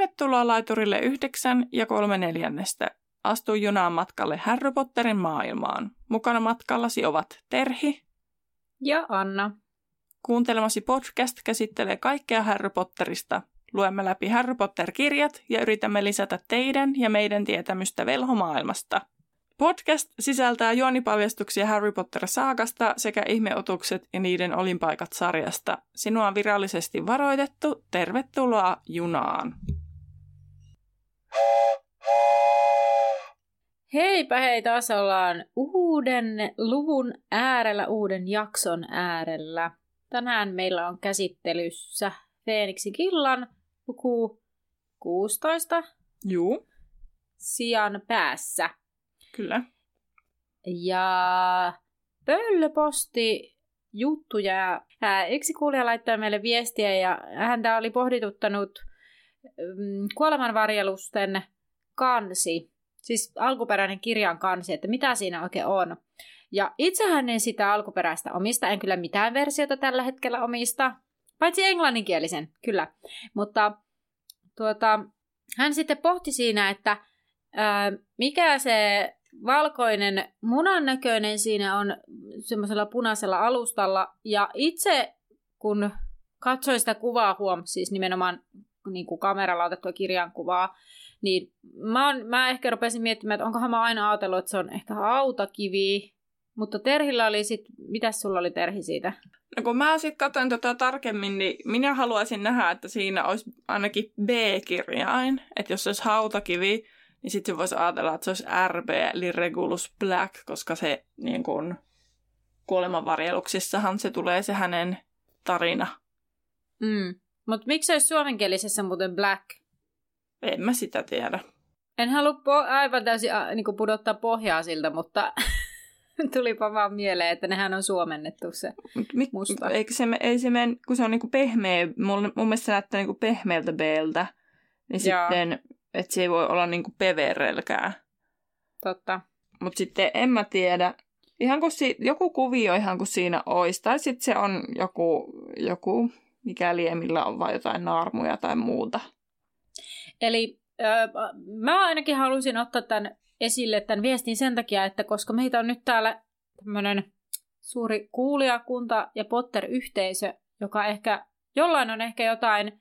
Tervetuloa laiturille 9 ja 3/4. Astu junaan matkalle Harry Potterin maailmaan. Mukana matkallasi ovat Terhi ja Anna. Kuuntelemasi podcast käsittelee kaikkea Harry Potterista. Luemme läpi Harry Potter-kirjat ja yritämme lisätä teidän ja meidän tietämystä velhomaailmasta. Podcast sisältää juonipaljastuksia Harry Potter-saakasta sekä ihmeotukset ja niiden olinpaikat sarjasta. Sinua on virallisesti varoitettu. Tervetuloa junaan. Heipä hei, taas ollaan uuden luvun äärellä, uuden jakson äärellä. Tänään meillä on käsittelyssä Feeniksin Killan luku 16. Juu. Sian päässä. Kyllä. Ja pöllöposti juttuja. Yksi kuulija laittaa meille viestiä ja häntä oli pohdituttanut kuolemanvarjelusten kansi. Siis alkuperäinen kirjan kansi, että mitä siinä oikein on. Ja itsehän en sitä alkuperäistä omista, en kyllä mitään versiota tällä hetkellä omista. Paitsi englanninkielisen, kyllä. Mutta hän sitten pohti siinä, että mikä se valkoinen munan näköinen siinä on semmoisella punaisella alustalla. Ja itse kun katsoin sitä kuvaa, siis nimenomaan niin kuin kameralla otettua kirjan kuvaa, niin mä ehkä rupesin miettimään, että onkohan mä aina ajatellut, että se on ehkä hautakivi. Mutta Terhillä oli sitten, mitäs sulla oli Terhi siitä? No kun mä sitten katsoin tätä tarkemmin, niin minä haluaisin nähdä, että siinä olisi ainakin B-kirjain. Että jos se olisi hautakivi, niin sitten se voisi ajatella, että se olisi RB, eli Regulus Black, koska se niin kun, kuolemanvarjeluksissahan se tulee se hänen tarina. Mm. Mutta miksi se olisi suomenkielisessä muuten Black? En mä sitä tiedä. En halua aivan täysin niin pudottaa pohjaa siltä, mutta tulipa vaan mieleen, että nehän on suomennettu se musta. Eikö se, ei se mene, kun se on niinku pehmeä, mun mielestä se näyttää niinku pehmeältä B:ltä, niin sitten, että se ei voi olla niinku peverelkään. Totta. Mutta sitten en mä tiedä, ihan kun joku kuvio ihan kuin siinä olisi, tai sitten se on joku mikä liemillä on vaan jotain naarmuja tai muuta. Eli mä ainakin halusin ottaa tämän esille tämän viestin sen takia, että koska meitä on nyt täällä tämmöinen suuri kuulijakunta ja Potter-yhteisö, joka ehkä jollain on ehkä jotain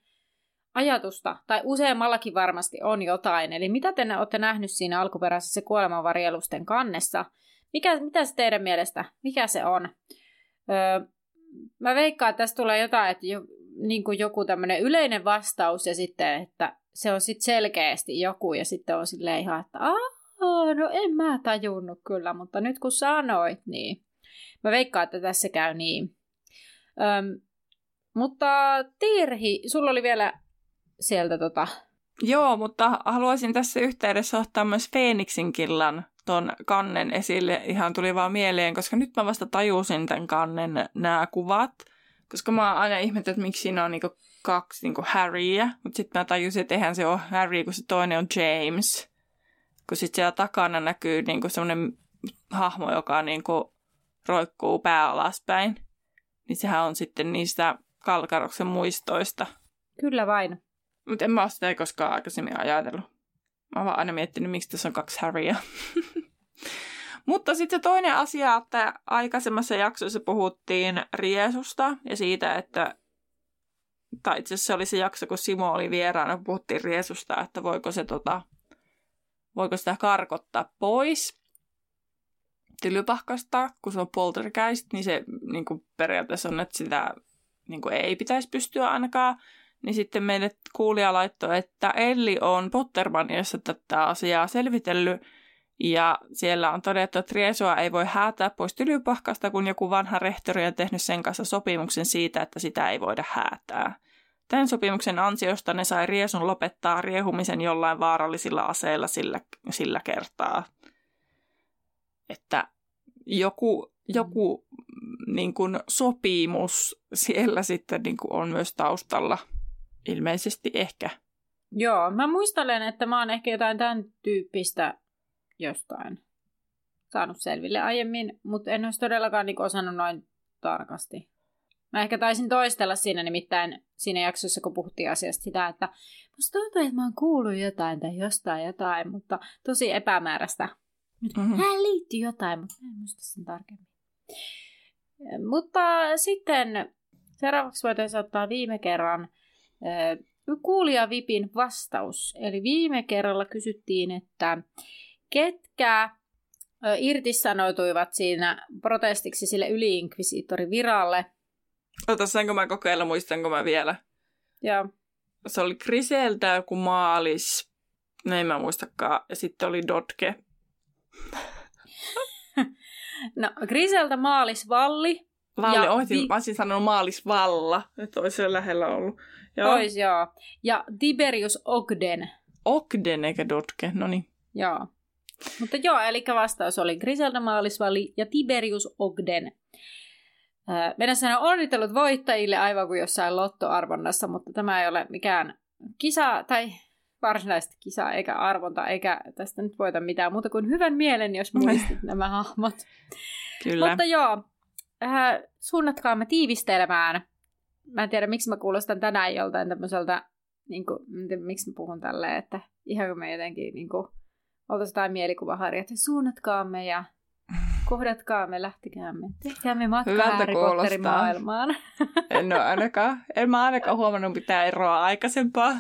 ajatusta, tai useammallakin varmasti on jotain. Eli mitä te olette nähnyt siinä alkuperäisessä kuolemanvarjelusten kannessa? Mitä se teidän mielestä? Mikä se on? Mä veikkaan, että tässä tulee jotain, että niin kuin joku tämmöinen yleinen vastaus ja sitten, että se on sitten selkeästi joku ja sitten on silleen ihan, että no en mä tajunnut kyllä, mutta nyt kun sanoit, niin mä veikkaan, että tässä käy niin. Mutta Terhi, sulla oli vielä sieltä Joo, mutta haluaisin tässä yhteydessä ottaa myös Feeniksin Killan ton kannen esille. Ihan tuli vaan mieleen, koska nyt mä vasta tajusin tämän kannen nämä kuvat. Koska mä oon aina ihmetellyt, että miksi siinä on niinku kaksi niinku Harryä. Mutta sitten mä tajusin, että eihän se ole Harry, kun se toinen on James. Kun sitten siellä takana näkyy niinku semmoinen hahmo, joka niinku roikkuu pää alaspäin. Niin sehän on sitten niistä Kalkaroksen muistoista. Kyllä vain. Mutta en mä ole sitä koskaan aikaisemmin ajatellut. Mä oon vaan aina miettinyt, miksi tässä on kaksi Harryä. Mutta sitten toinen asia, että aikaisemmassa jaksossa puhuttiin riesusta ja siitä, että, tai itse asiassa se oli se jakso, kun Simo oli vieraana, puhuttiin riesusta, että voiko sitä karkottaa pois Tylypahkasta, kun se on poltergeist, niin se niin kuin periaatteessa on, että sitä niin kuin ei pitäisi pystyä ainakaan. Niin sitten meille kuulija laittoi, että Elli on Pottermaniassa tätä asiaa selvitellyt. Ja siellä on todettu, että riesua ei voi häätää pois Tylypahkasta, kun joku vanha rehtori on tehnyt sen kanssa sopimuksen siitä, että sitä ei voida häätää. Tämän sopimuksen ansiosta ne sai riesun lopettaa riehumisen jollain vaarallisilla aseilla sillä kertaa. Että joku niin kuin sopimus siellä sitten niin kuin on myös taustalla. Ilmeisesti ehkä. Joo, mä muistelen, että mä oon ehkä jotain tämän tyyppistä jostain saanut selville aiemmin, mutta en olisi todellakaan niin osannut noin tarkasti. Mä ehkä taisin toistella siinä nimittäin siinä jaksossa, kun puhuttiin asiasta sitä, että Musta tuntuu, että mä oon kuullut jotain tai jotain, mutta tosi epämääräistä. Nyt tähän liittyy jotain, mutta en muista sen tarkemmin. Mutta sitten seuraavaksi voitaisiin ottaa viime kerran kuulijavipin vastaus. Eli viime kerralla kysyttiin, että ketkä irtisanoutuivat siinä protestiksi sille yli-inkvisiittorin viralle. Otassaanko mä kokeilla, muistanko mä vielä? Joo. Se oli Griselda, joku Maalis. No en mä muistakaan. Ja sitten oli Dodge. No, Griselda Maalisvalli. Mä olisin sanonut Maalisvalla. Että olisi siellä lähellä ollut. Joo. Ois, joo. Ja Tiberius Ogden. Ogden eikä Dodge, no niin. Joo. Mutta joo, eli vastaus oli Griselda Maalisvali ja Tiberius Ogden. Mennässä on onnitellut voittajille aivan kuin jossain lottoarvonnassa, mutta tämä ei ole mikään kisa tai varsinaista kisaa eikä arvonta, eikä tästä nyt voita mitään muuta kuin hyvän mielen, jos muistit nämä hahmot. Kyllä. Mutta joo, suunnatkaamme tiivistelmään. Mä en tiedä, miksi mä kuulostan tänään joltain tämmöiseltä, niin kuin, miksi mä puhun tälleen, että ihan kun mä jotenkin niin kuin, oltaisiin jotain mielikuvaharjat, suunnatkaamme ja kohdatkaamme, lähtikäämme, tehkäämme matkaa Harry Potterin maailmaan. En mä ainakaan huomannut mitään eroa aikaisempaa.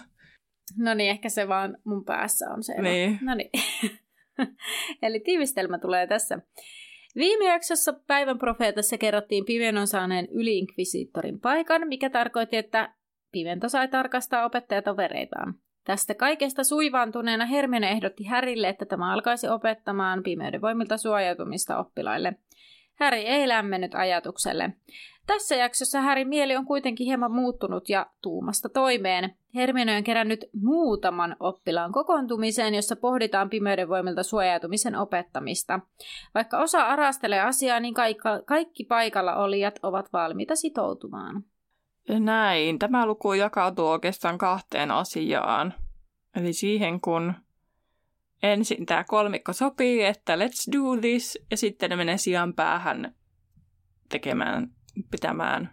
No niin, ehkä se vaan mun päässä on se ero. Niin. Noniin. Eli tiivistelmä tulee tässä. Viime jaksossa Päivän profeetassa kerrottiin Pimennon saaneen yli-inkvisiittorin paikan, mikä tarkoitti, että Pimenta sai tarkastaa opettajatovereitaan. Tästä kaikesta suivaantuneena Hermione ehdotti Harrylle, että tämä alkaisi opettamaan pimeyden voimilta suojautumista oppilaille. Harry ei lämmennyt ajatukselle. Tässä jaksossa Harryn mieli on kuitenkin hieman muuttunut ja tuumasta toimeen. Hermione on kerännyt muutaman oppilaan kokoontumiseen, jossa pohditaan pimeyden voimilta suojautumisen opettamista. Vaikka osa arastelee asiaa, niin kaikki paikalla olijat ovat valmiita sitoutumaan. Näin. Tämä luku jakautuu oikeastaan kahteen asiaan. Eli siihen, kun ensin tämä kolmikko sopii, että let's do this, ja sitten ne menee sijaan päähän pitämään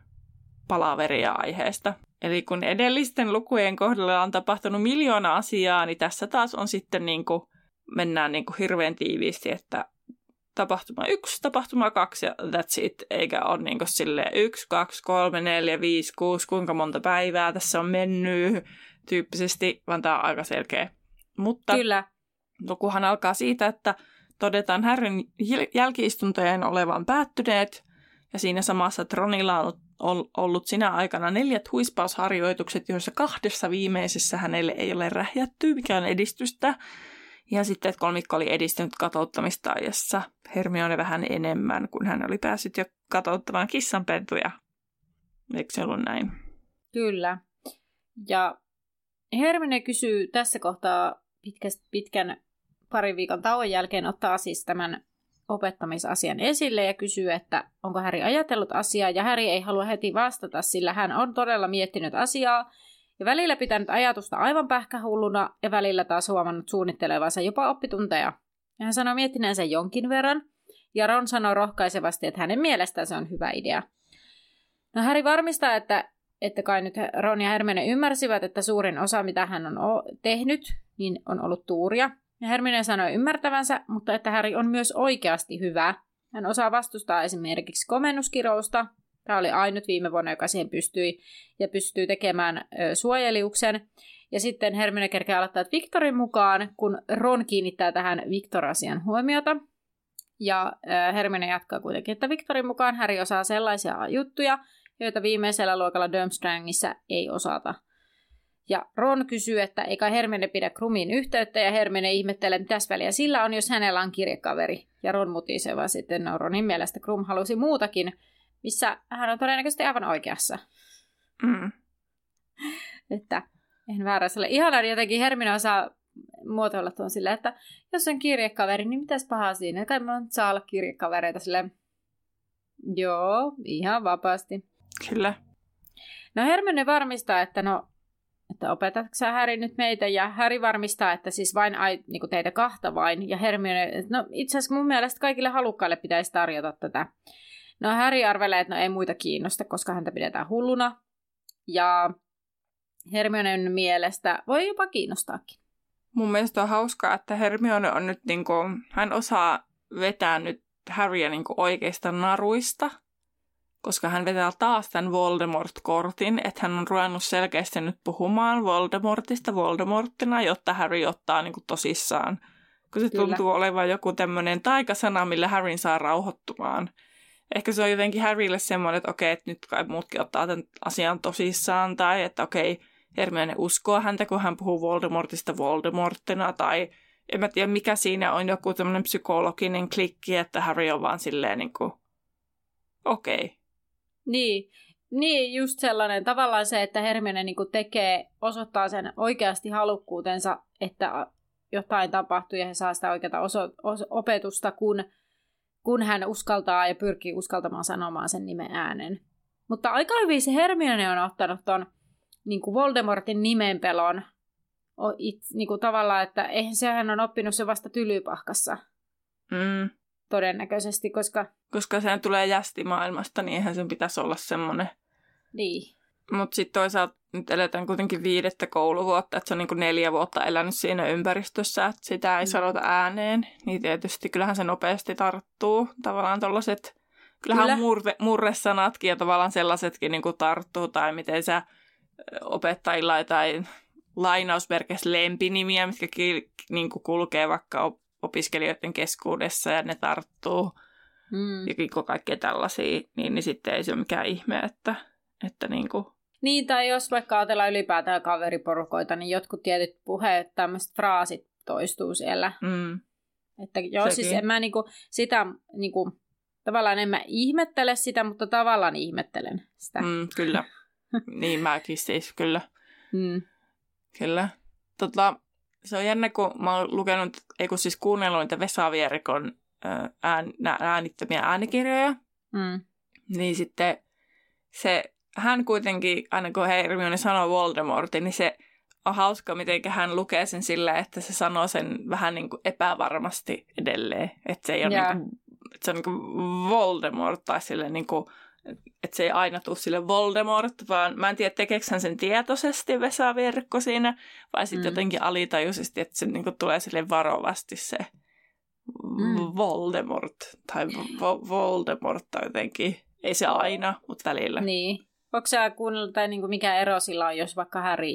palaveria aiheesta. Eli kun edellisten lukujen kohdalla on tapahtunut 1,000,000 asiaa, niin tässä taas on sitten mennään hirveän tiiviisti, että tapahtuma 1, tapahtuma 2 ja that's it. Eikä ole 1, 2, 3, 4, 5, 6, kuinka monta päivää tässä on mennyt tyyppisesti, vaan tämä on aika selkeä. Mutta kyllä. Lukuhan alkaa siitä, että todetaan Harryn jälkiistuntojen olevan päättyneet ja siinä samassa, että Ronilla on ollut sinä aikana 4 huispausharjoitukset, joissa 2 viimeisessä hänelle ei ole rähjätty mikään edistystä. Ja sitten, että kolmikko oli edistynyt katouttamistajassa. Hermione vähän enemmän, kun hän oli päässyt jo katouttamaan kissanpentuja. Eikö se ollut näin? Kyllä. Ja Hermione kysyy tässä kohtaa pitkän parin viikon tauon jälkeen, ottaa siis tämän opettamisasian esille ja kysyy, että onko Harry ajatellut asiaa. Ja Harry ei halua heti vastata, sillä hän on todella miettinyt asiaa. Ja välillä pitänyt ajatusta aivan pähkähulluna ja välillä taas huomannut suunnittelevansa jopa oppitunteja. Ja hän sanoi miettineensä jonkin verran ja Ron sanoi rohkaisevasti, että hänen mielestään se on hyvä idea. No Harry varmistaa, että kai nyt Ron ja Hermione ymmärsivät, että suurin osa mitä hän on tehnyt, niin on ollut tuuria. Ja Hermione sanoi ymmärtävänsä, mutta että Harry on myös oikeasti hyvä. Hän osaa vastustaa esimerkiksi komennuskirousta. Tämä oli ainut viime vuonna, joka siihen pystyi ja pystyy tekemään suojeliuksen. Ja sitten Hermione kerkeä aloittaa Victorin mukaan, kun Ron kiinnittää tähän Victor-asian huomiota. Ja Hermione jatkaa kuitenkin, että Victorin mukaan Harry osaa sellaisia juttuja, joita viimeisellä luokalla Durmstrangissa ei osata. Ja Ron kysyy, että eikä Hermione pidä Krumiin yhteyttä ja Hermione ihmettelee, mitäs väliä sillä on, jos hänellä on kirjekaveri. Ja Ron mutisee vaan sitten, no Ronin mielestä Krum halusi muutakin, missä hän on todennäköisesti aivan oikeassa. Mm. Että en väärässä ole. Ihanaa jotenkin Hermione osaa muotoilla tuon silleen, että jos on kirjekaveri, niin mitäs pahaa siinä? Kai me saa olla kirjekavereita silleen. Joo, ihan vapaasti. Kyllä. No Hermione varmistaa, että opetatko sä Harry nyt meitä? Ja Harry varmistaa, että siis vain niin teitä kahta vain. Ja Hermione, no itse asiassa mun mielestä kaikille halukkaille pitäisi tarjota tätä. No Harry arvelee, että no ei muita kiinnosta, koska häntä pidetään hulluna. Ja Hermionen mielestä voi jopa kiinnostaakin. Mun mielestä on hauskaa, että Hermione on nyt niinku, hän osaa vetää nyt Harryä niinku oikeista naruista, koska hän vetää taas tämän Voldemort-kortin, että hän on ruvennut selkeästi nyt puhumaan Voldemortista Voldemorttina, jotta Harry ottaa niinku tosissaan. Kun se tuntuu olevan joku tämmöinen taikasana, millä Harryn saa rauhoittumaan. Ehkä se on jotenkin Harrylle semmoinen, että okei, että nyt kai muutkin ottaa tämän asian tosissaan, tai että okei, Hermione uskoo häntä, kun hän puhuu Voldemortista Voldemorttina, tai en mä tiedä mikä siinä on joku tämmöinen psykologinen klikki, että Harry on vaan silleen niin kuin, okei. Niin, just sellainen tavallaan se, että Hermione niin kuin tekee, osoittaa sen oikeasti halukkuutensa, että jotain tapahtuu ja he saa sitä oikeata opetusta, kun hän uskaltaa ja pyrkii uskaltamaan sanomaan sen nimen äänen. Mutta aika hyvin se Hermione on ottanut ton niin kuin Voldemortin nimenpelon niin kuin tavallaan, että eihän sehän on oppinut se vasta Tylypahkassa. Mm. Todennäköisesti, koska sehän tulee jästimaailmasta, niin eihän sen pitäisi olla semmoinen. Niin. Mutta sitten toisaalta nyt eletään kuitenkin 5. kouluvuotta, että se on niinku 4 vuotta elänyt siinä ympäristössä, että sitä ei sanota ääneen. Niin tietysti kyllähän se nopeasti tarttuu tavallaan tollaset, kyllähän murresanatkin ja tavallaan sellaisetkin niinku tarttuu, tai miten sä opettajilla tai lainausmerkeissä lempinimiä, mitkä niinku kulkee vaikka opiskelijoiden keskuudessa ja ne tarttuu. Mm. Ja kaikkea tällaisia, niin sitten ei se ole mikään ihme, että niinku. Niin, tai jos vaikka ajatellaan ylipäätään kaveriporukoita, niin jotkut tietyt puheet, tämmöiset fraasit toistuu siellä. Mm. Että joo, sekin. Siis en mä niinku sitä, niinku, tavallaan en mä ihmettele sitä, mutta tavallaan ihmettelen sitä. Mm, kyllä. Niin mäkin siis, kyllä. Mm. Kyllä. Se on jännä, kun mä oon lukenut, kuunnellut niitä Vesa Virkon äänittämiä äänikirjoja, niin sitten se. Hän kuitenkin, aina kun Hermione sanoo Voldemortin, niin se on hauska, miten hän lukee sen silleen, että se sanoo sen vähän niin kuin epävarmasti edelleen. Että se ei ole niin kuin, että se on niin kuin Voldemort tai silleen niin kuin, että se ei aina tule sille Voldemort, vaan mä en tiedä, tekeekö hän sen tietoisesti Vesa Virkko siinä, vai sitten jotenkin alitajuisesti, että se niin kuin tulee sille varovasti se Voldemort tai Voldemort tai jotenkin. Ei se aina, mutta välillä. Niin. Onko sä kuunnellut, tai niinku mikä ero sillä on, jos vaikka Harry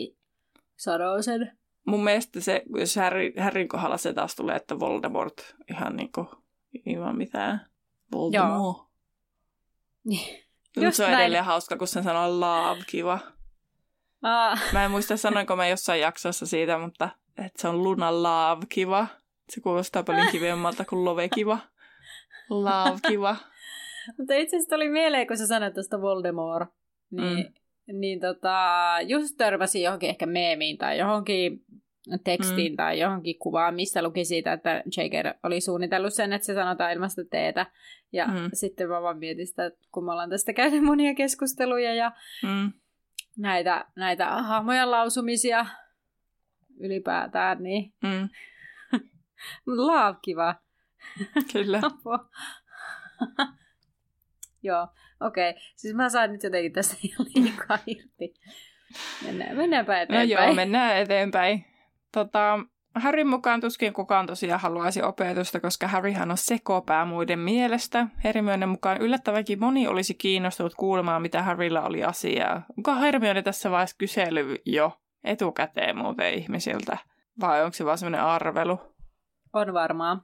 sanoo sen? Mun mielestä se, jos Harryn kohdalla se taas tulee, että Voldemort ihan niinku ilman mitään. Voldemort. Joo. Se on edelleen hauska, kun sen sanoo Lovekiva. Mä en muista, sanoinko mä jossain jaksossa siitä, mutta että se on Luna Lovekiva. Se kuulostaa paljon kivemmalta kuin Lovekiva. Lovekiva. Mutta itse asiassa oli mieleen, kun sä sanoit tuosta Voldemort. Just törmäsin johonkin ehkä meemiin tai johonkin tekstiin tai johonkin kuvaan, missä luki siitä, että J.K. oli suunnitellut sen, että se sanotaan ilmasta teetä. Ja sitten mä vaan mietin sitä, kun me ollaan tästä käynyt monia keskusteluja ja näitä hahmoja lausumisia ylipäätään. Niin. Mm. Lovekiva. Kyllä. Joo, okei. Siis mä saan nyt jotenkin tästä liikaa irti. Mennäänpä eteenpäin. No joo, mennään eteenpäin. Harryn mukaan tuskin kukaan tosiaan haluaisi opetusta, koska Harryhän on sekopää muiden mielestä. Hermionen mukaan yllättävänkin moni olisi kiinnostunut kuulemaan, mitä Harrylla oli asiaa. Onko Hermione tässä vaiheessa kysely jo etukäteen muuten ihmisiltä? Vai onko se vaan semmoinen arvelu? On varmaan.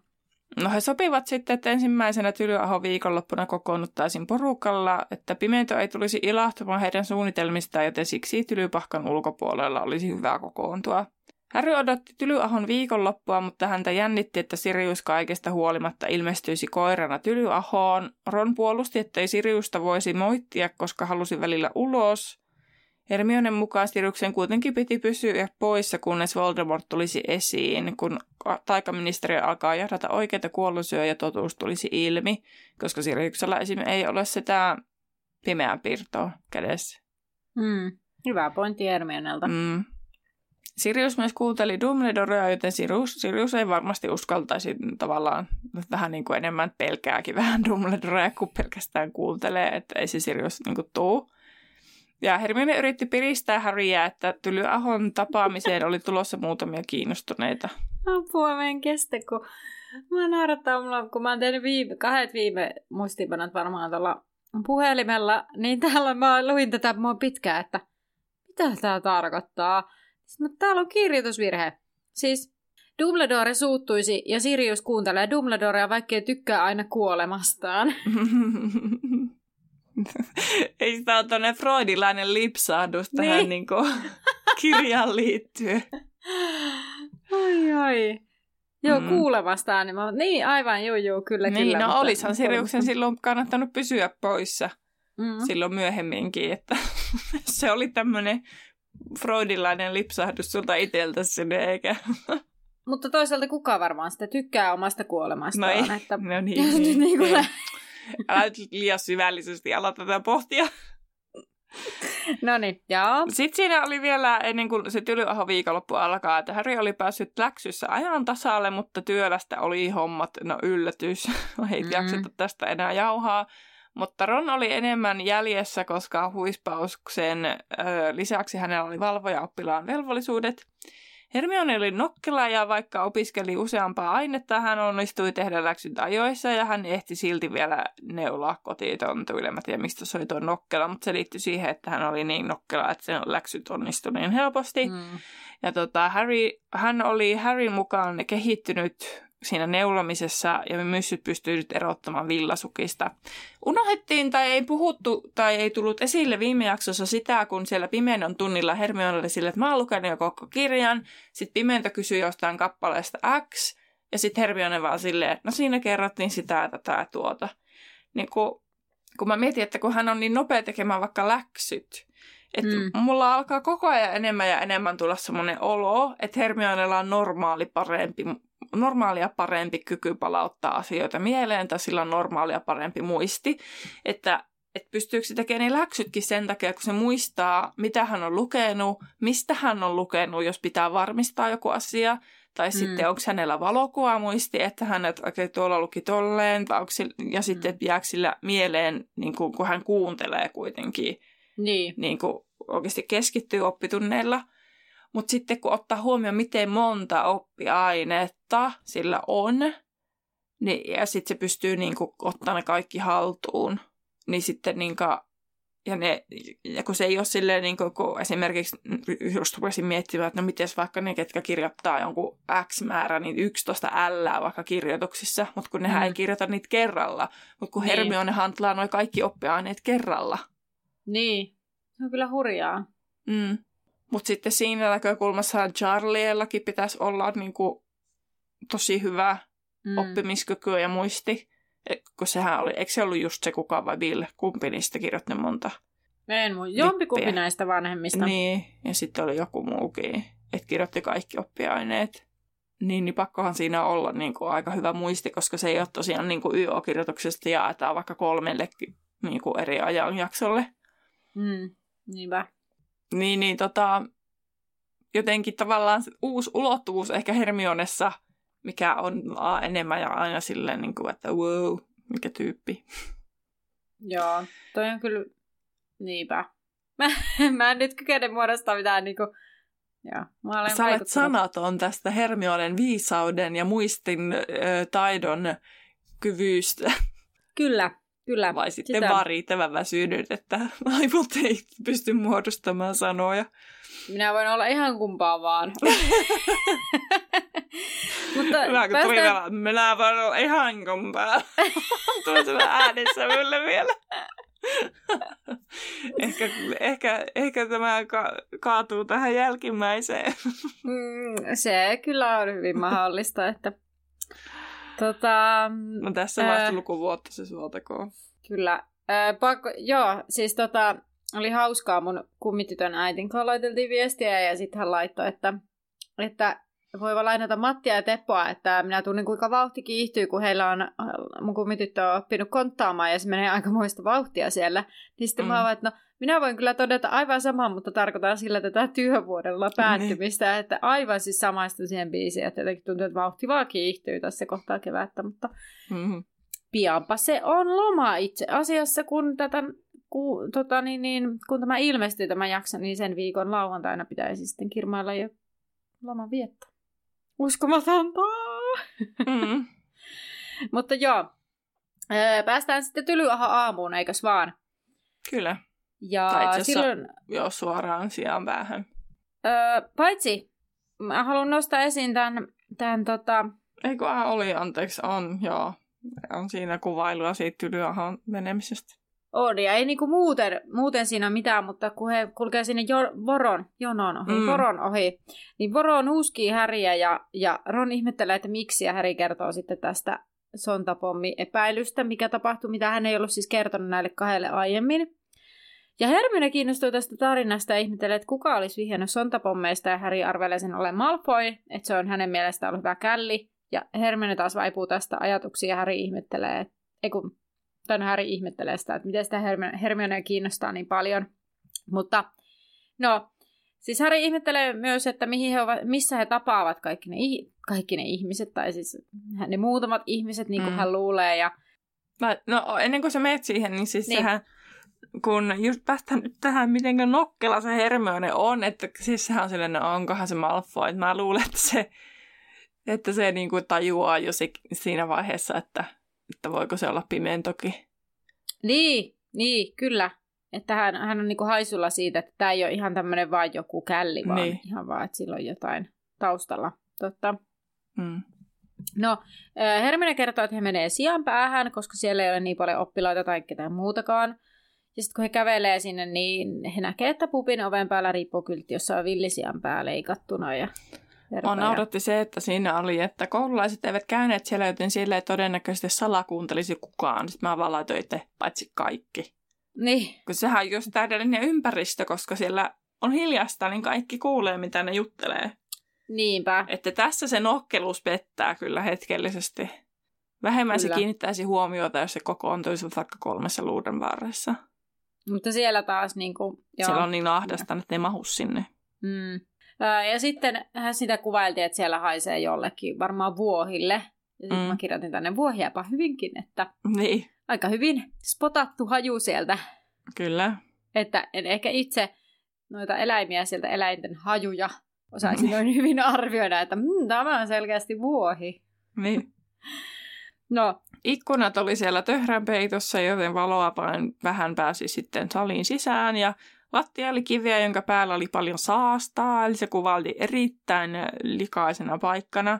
No he sopivat sitten, että ensimmäisenä Tylyaho viikonloppuna kokoonnuttaisiin porukalla, että Pimento ei tulisi ilahtumaan heidän suunnitelmistaan, joten siksi Tylypahkan ulkopuolella olisi hyvä kokoontua. Harry odotti Tylyahon viikonloppua, mutta häntä jännitti, että Sirius kaikesta huolimatta ilmestyisi koirana Tylyahoon. Ron puolusti, ettei Siriusta voisi moittia, koska halusi välillä ulos. Hermionen mukaan Siriuksen kuitenkin piti pysyä poissa, kunnes Voldemort tulisi esiin, kun taikaministeriö alkaa jahdata oikeita kuollusyöjä ja totuus tulisi ilmi, koska Siriuksella esimerkiksi ei ole sitä pimeää piirtoa kädessä. Hyvä pointti Hermionelta. Sirius myös kuunteli Dumbledorea, joten Sirius ei varmasti uskaltaisi tavallaan vähän niin kuin enemmän pelkääkin vähän Dumbledorea, kun pelkästään kuuntelee, että ei se Sirius niin kuin tuu. Ja Hermione yritti piristää Harryä, että Tylyahon tapaamiseen oli tulossa muutamia kiinnostuneita. Apua, mä en kestä, kun mä naurattaa mulla, kun mä oon tehnyt kahdet viime muistiinpanot varmaan tuolla puhelimella, niin täällä mä luin tätä mua pitkään, että mitä tää tarkoittaa? Sitten, täällä on kirjoitusvirhe. Siis Dumbledore suuttuisi ja Sirius kuuntelee Dumbledorea, vaikkei tykkää aina kuolemastaan. Ei sitä ole tuonne freudilainen lipsahdus tähän niin. Niin kuin, kirjaan liittyen. Ai. Joo, kuulemastaan. Niin, aivan, joo, kyllä. Niin, kyllä, no mutta olisihan Siriuksen silloin kannattanut pysyä poissa silloin myöhemminkin, että se oli tämmöinen freudilainen lipsahdus sulta itseltä sinne, eikä... Mutta toisaalta kukaan varmaan sitä tykkää omasta kuolemastaan. No, ei. Että... no niin, niin. Älä liian syvällisesti ala tätä pohtia. No niin, joo. Sitten siinä oli vielä, ennen kuin se Tylyaho viikonloppu alkaa, että Harry oli päässyt läksyssä ajan tasalle, mutta työlästä oli hommat, no yllätys, ei jakseta tästä enää jauhaa. Mutta Ron oli enemmän jäljessä, koska huispauksen lisäksi hänellä oli valvojaoppilaan velvollisuudet. Hermione oli nokkela ja vaikka opiskeli useampaa ainetta, hän onnistui tehdä läksyt ajoissa ja hän ehti silti vielä neulaa kotitontuille. Mä tiedän, mistä se oli tuo nokkela, mutta se liittyi siihen, että hän oli niin nokkela, että sen läksyt onnistui niin helposti. Ja hän oli Harryn mukaan kehittynyt siinä neulomisessa ja myssyt pystyy nyt erottamaan villasukista. Unohdettiin tai ei puhuttu tai ei tullut esille viime jaksossa sitä, kun siellä Pimenton tunnilla Hermione oli sille, että mä oon lukenut jo koko kirjan. Sitten Pimenta kysyi jostain kappaleesta X ja sitten Hermione vaan silleen, no siinä kerrottiin sitä, tätä, tuota. Niin kun mä mietin, että kun hän on niin nopea tekemään vaikka läksyt, että mulla alkaa koko ajan enemmän ja enemmän tulla semmoinen olo, että Hermionella on normaalia parempi kyky palauttaa asioita mieleen, tai sillä on normaalia parempi muisti, että pystyykö se tekemään ne läksytkin sen takia, kun se muistaa, mitä hän on lukenut, mistä hän on lukenut, jos pitää varmistaa joku asia, tai sitten onko hänellä valokuva muisti, että hänet oikein tuolla luki tolleen, ja sitten jääkö sillä mieleen, niin kun hän kuuntelee kuitenkin, niin kun oikeasti keskittyy oppitunneilla. Mutta sitten kun ottaa huomioon, miten monta oppiainetta sillä on, niin, ja sitten se pystyy niinku ottaa ne kaikki haltuun, niin sitten niinku, ja kun se ei ole silleen, niinku, kun esimerkiksi just rupesin miettimään, että no miten vaikka ne, ketkä kirjoittaa jonkun X määrä, niin 11 L vaikka kirjoituksissa, mutta kun nehän ei kirjoita niitä kerralla, mutta kun Hermione hantlaa noi kaikki oppiaineet kerralla. Niin, se on kyllä hurjaa. Mm. Mutta sitten siinä näkökulmassa Charliellakin pitäisi olla niinku tosi hyvä oppimiskyky ja muisti. Kun sehän oli, eikö se ollut just se kukaan vai Bill? Kumpi niistä kirjoitti monta? En muu. Jompikumpi näistä vanhemmista. Niin, ja sitten oli joku muukin, että kirjoitti kaikki oppiaineet. Niin pakkohan siinä olla niinku aika hyvä muisti, koska se ei ole tosiaan niinku YO-kirjoituksesta jaetaan vaikka 3 niinku eri ajanjaksolle. Niinpä. Niin jotenkin tavallaan uusi ulottuvuus ehkä Hermionessa, mikä on enemmän ja aina silleen, niin kuin, että wow, mikä tyyppi. Joo, toi on kyllä, niinpä. Mä en nyt kykene muodostaa mitään niin kuin, joo. Sä olet sanaton tästä Hermionen viisauden ja muistin taidon kyvyystä. Kyllä. Kyllä, vai sitten vaan riittävän väsynyt, että aivot ei pysty muodostamaan sanoja. Minä voin olla ihan kumpaa vaan. Minä voin olla ihan kumpaa. Tuli sellainen äänessä minulle vielä. ehkä tämä kaatuu tähän jälkimmäiseen. Se kyllä on hyvin mahdollista, että... No tässä vasta lukuvuotta se suoltakoon. Kyllä. Joo, siis oli hauskaa. Mun kummitytön äitin kanssa laiteltiin viestiä ja sitten hän laittoi, että voi vaan lainata Mattia ja Teppoa, että minä tunnen kuinka vauhti kiihtyy, kun heillä on, mun kummityttö on oppinut konttaamaan ja se menee aikamoista vauhtia siellä. Niin sitten mä että no, minä voin kyllä todeta aivan samaa, mutta tarkoitan sillä tätä työvuodella päättymistä, että aivan siis samaistun siihen biisiin, että jotenkin tuntuu, että vauhti vaan kiihtyy tässä kohtaa kevättä, mutta pianpa se on loma itse asiassa, kun tätä kun tämä ilmestyy tämä jakso, niin sen viikon lauantaina pitäisi sitten kirmailla ja loman viettää. Uskomatonta! Mm. Mutta joo, päästään sitten Tylyahon aamuun, eikös vaan? Kyllä. Ja tai itse asiassa silloin jo suoraan sijaan päähän. Paitsi, mä haluan nostaa esiin tämän eiköhän oli, anteeksi, on, joo. On siinä kuvailua siitä Tylyahon menemisestä. On, ja ei niinku muuten siinä mitään, mutta kun he kulkee sinne voron ohi, niin Voro nuuskii Häriä ja Ron ihmettelee, että miksi, ja Häri kertoo sitten tästä sontapommi-epäilystä, mikä tapahtui, mitä hän ei ollut siis kertonut näille kahdelle aiemmin. Ja Hermione kiinnostuu tästä tarinasta ja ihmettelee, että kuka olisi vihjannut sontapommeista, ja Häri arvelee sen ole Malfoy, että se on hänen mielestään ollut hyvä källi. Ja Hermione taas vaipuu tästä ajatuksia ja Häri ihmettelee, sitä, että miten sitä Hermionea kiinnostaa niin paljon. Mutta no, siis Häri ihmettelee myös, että missä he tapaavat kaikki ne ihmiset, tai siis ne muutamat ihmiset, niin kuin hän luulee. Ja No ennen kuin sä menet siihen, niin siis niin. Sehän, kun just päästään nyt tähän, mitenkä nokkela se Hermione on, että siis sehän on silleen, onkohan se Malfoy, että mä luulen, että se niin kuin tajuaa jo siinä vaiheessa, että voiko se olla Pimentoki. Niin, kyllä. Että hän on niin kuin haisulla siitä, että tämä ei ole ihan tämmöinen vaan joku källi, vaan niin. Ihan vaan, että sillä on jotain taustalla. Totta. Mm. No, Hermione kertoo, että he menee sijaan päähän, koska siellä ei ole niin paljon oppilaita tai ketään muutakaan. Ja sitten kun he kävelee sinne, niin he näkee, että pubin oven päällä riippukyltti, jossa on villisian pää leikattuna ja nauratti se, että siinä oli, että koululaiset eivät käyneet siellä, joten siellä ei todennäköisesti salakuuntelisi kukaan. Sitten mä vaan laitoin itse, paitsi kaikki. Niin. Kun sehän on just täydellinen ympäristö, koska siellä on hiljasta, niin kaikki kuulee, mitä ne juttelee. Niinpä. Että tässä se nokkeluus pettää kyllä hetkellisesti. Vähemmän kyllä. Se kiinnittäisi huomiota, jos se kokoontuisi vaikka 3 Luudenvaarassa. Mutta siellä taas niin kuin siellä on niin ahdasta, että ne mahu sinne. Mm. Ja sitten hän sitä kuvailtiin, että siellä haisee jollekin, varmaan vuohille. Ja sitten mä kirjoitin tänne vuohiapa hyvinkin, että niin. Aika hyvin spotattu haju sieltä. Kyllä. Että en ehkä itse noita eläimiä sieltä eläinten hajuja osaisin noin hyvin arvioida, että tämä on selkeästi vuohi. Niin. No. Ikkunat oli siellä töhrän peitossa, joten valoa vähän pääsi sitten saliin sisään ja lattia oli kiveä, jonka päällä oli paljon saastaa, eli se kuvaili erittäin likaisena paikkana.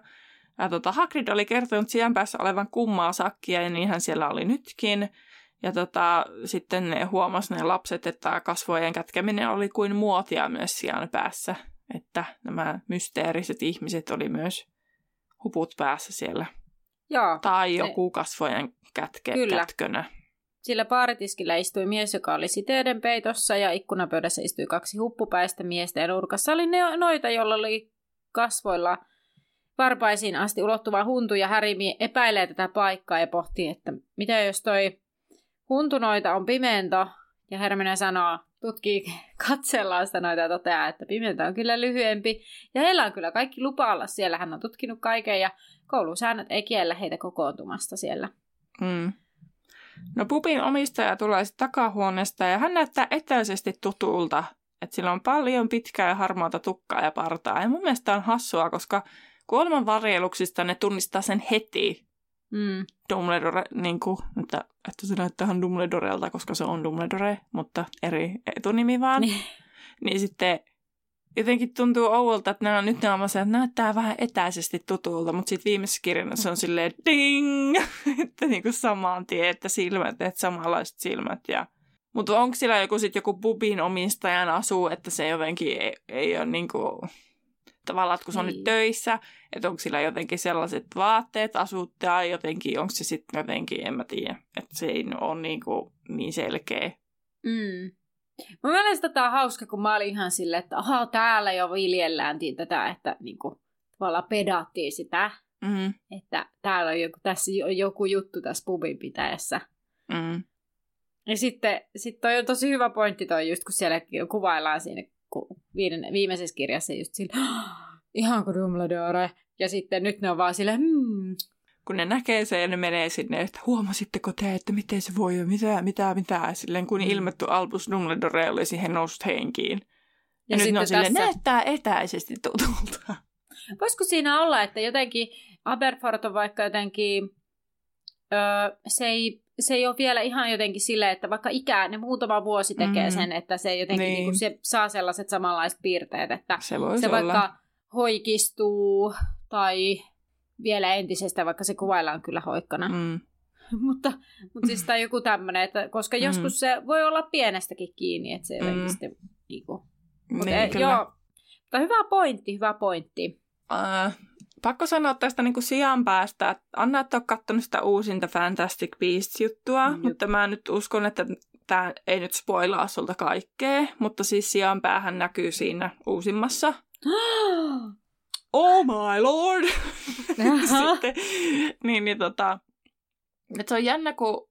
Ja Hagrid oli kertonut sijaan päässä olevan kummaa sakkia, ja niinhän siellä oli nytkin. Ja sitten ne huomasi ne lapset, että kasvojen kätkeminen oli kuin muotia myös sijaan päässä. Että nämä mysteeriset ihmiset oli myös huput päässä siellä. Joo, tai joku kasvojen kätkönä. Sillä baaritiskillä istui mies, joka oli siteiden peitossa, ja ikkunapöydässä istui 2 huppupäistä miestä, ja nurkassa oli noita, jolla oli kasvoilla varpaisiin asti ulottuva huntu, ja Harry epäilee tätä paikkaa ja pohtii, että mitä jos toi huntunoita on Pimento, ja Hermione sanoo, tutkii katsellaan sitä noita ja toteaa, että Pimento on kyllä lyhyempi, ja heillä on kyllä kaikki lupa olla siellä, hän on tutkinut kaiken, ja koulusäännöt ei kiellä heitä kokoontumasta siellä. Mm. No pubin omistaja tulee takahuoneesta ja hän näyttää etäisesti tutulta, että sillä on paljon pitkää ja harmaata tukkaa ja partaa. Ja mun mielestä on hassua, koska kuoleman varjeluksista ne tunnistaa sen heti. Mm. Dumbledore, niin kuin, että se näyttää Dumbledorelta, koska se on Dumbledore, mutta eri etunimi vaan. Niin sitten jotenkin tuntuu ouolta, että nämä on nyt naamassa, että näyttää vähän etäisesti tutulta, mutta sitten viimeisessä kirjassa on silleen ding, että niin kuin samaan tien, että silmät, että samanlaiset silmät. Mutta onko sillä joku pubin omistajan asu, että se jotenkin ei ole niin kuin tavallaan, kun se on nyt töissä, että onko sillä jotenkin sellaiset vaatteet, asut tai jotenkin, onko se sitten jotenkin, en mä tiedä, että se ei ole niin selkeä. Mm. Mä mielestäni tämä on hauska, kun mä olin ihan silleen, että täällä jo viljellääntiin tätä, että niinku, tavallaan pedaattiin sitä, että täällä on tässä on joku juttu tässä pubin pitäessä. Mm. Ja sitten toi on tosi hyvä pointti toi, just kun siellä kuvaillaan siinä viimeisessä kirjassa just silleen, ihan kuin Dumbledore, ja sitten nyt ne on vaan silleen, kun ne näkee sen ja ne menee sinne, että huomasitteko te, että miten se voi ja mitä. Silleen kun ilmetty Albus Dumbledore oli siihen noussut henkiin. Ja nyt ne on silleen, näyttää etäisesti tutulta. Voisiko siinä olla, että jotenkin Aberforth on vaikka jotenkin, se ei ole vielä ihan jotenkin silleen, että vaikka ikään ne muutama vuosi tekee sen, että se jotenkin niin kuin se saa sellaiset samanlaiset piirteet, että se vaikka hoikistuu tai vielä entisestä, vaikka se kuvaillaan kyllä hoikkana. Mm. mutta siis tai joku tämmöinen, että koska joskus se voi olla pienestäkin kiinni, että se jotenkin sitten niinku. Joo. Mutta hyvä pointti. Pakko sanoa tästä niin kuin sijaan päästä, että Anna et ole katsonut sitä uusinta Fantastic Beasts-juttua, mutta mä nyt uskon, että tämä ei nyt spoilaa sulta kaikkea, mutta siis sijaan päähän näkyy siinä uusimmassa. Oh my lord! Sitten, että se on jännä, kun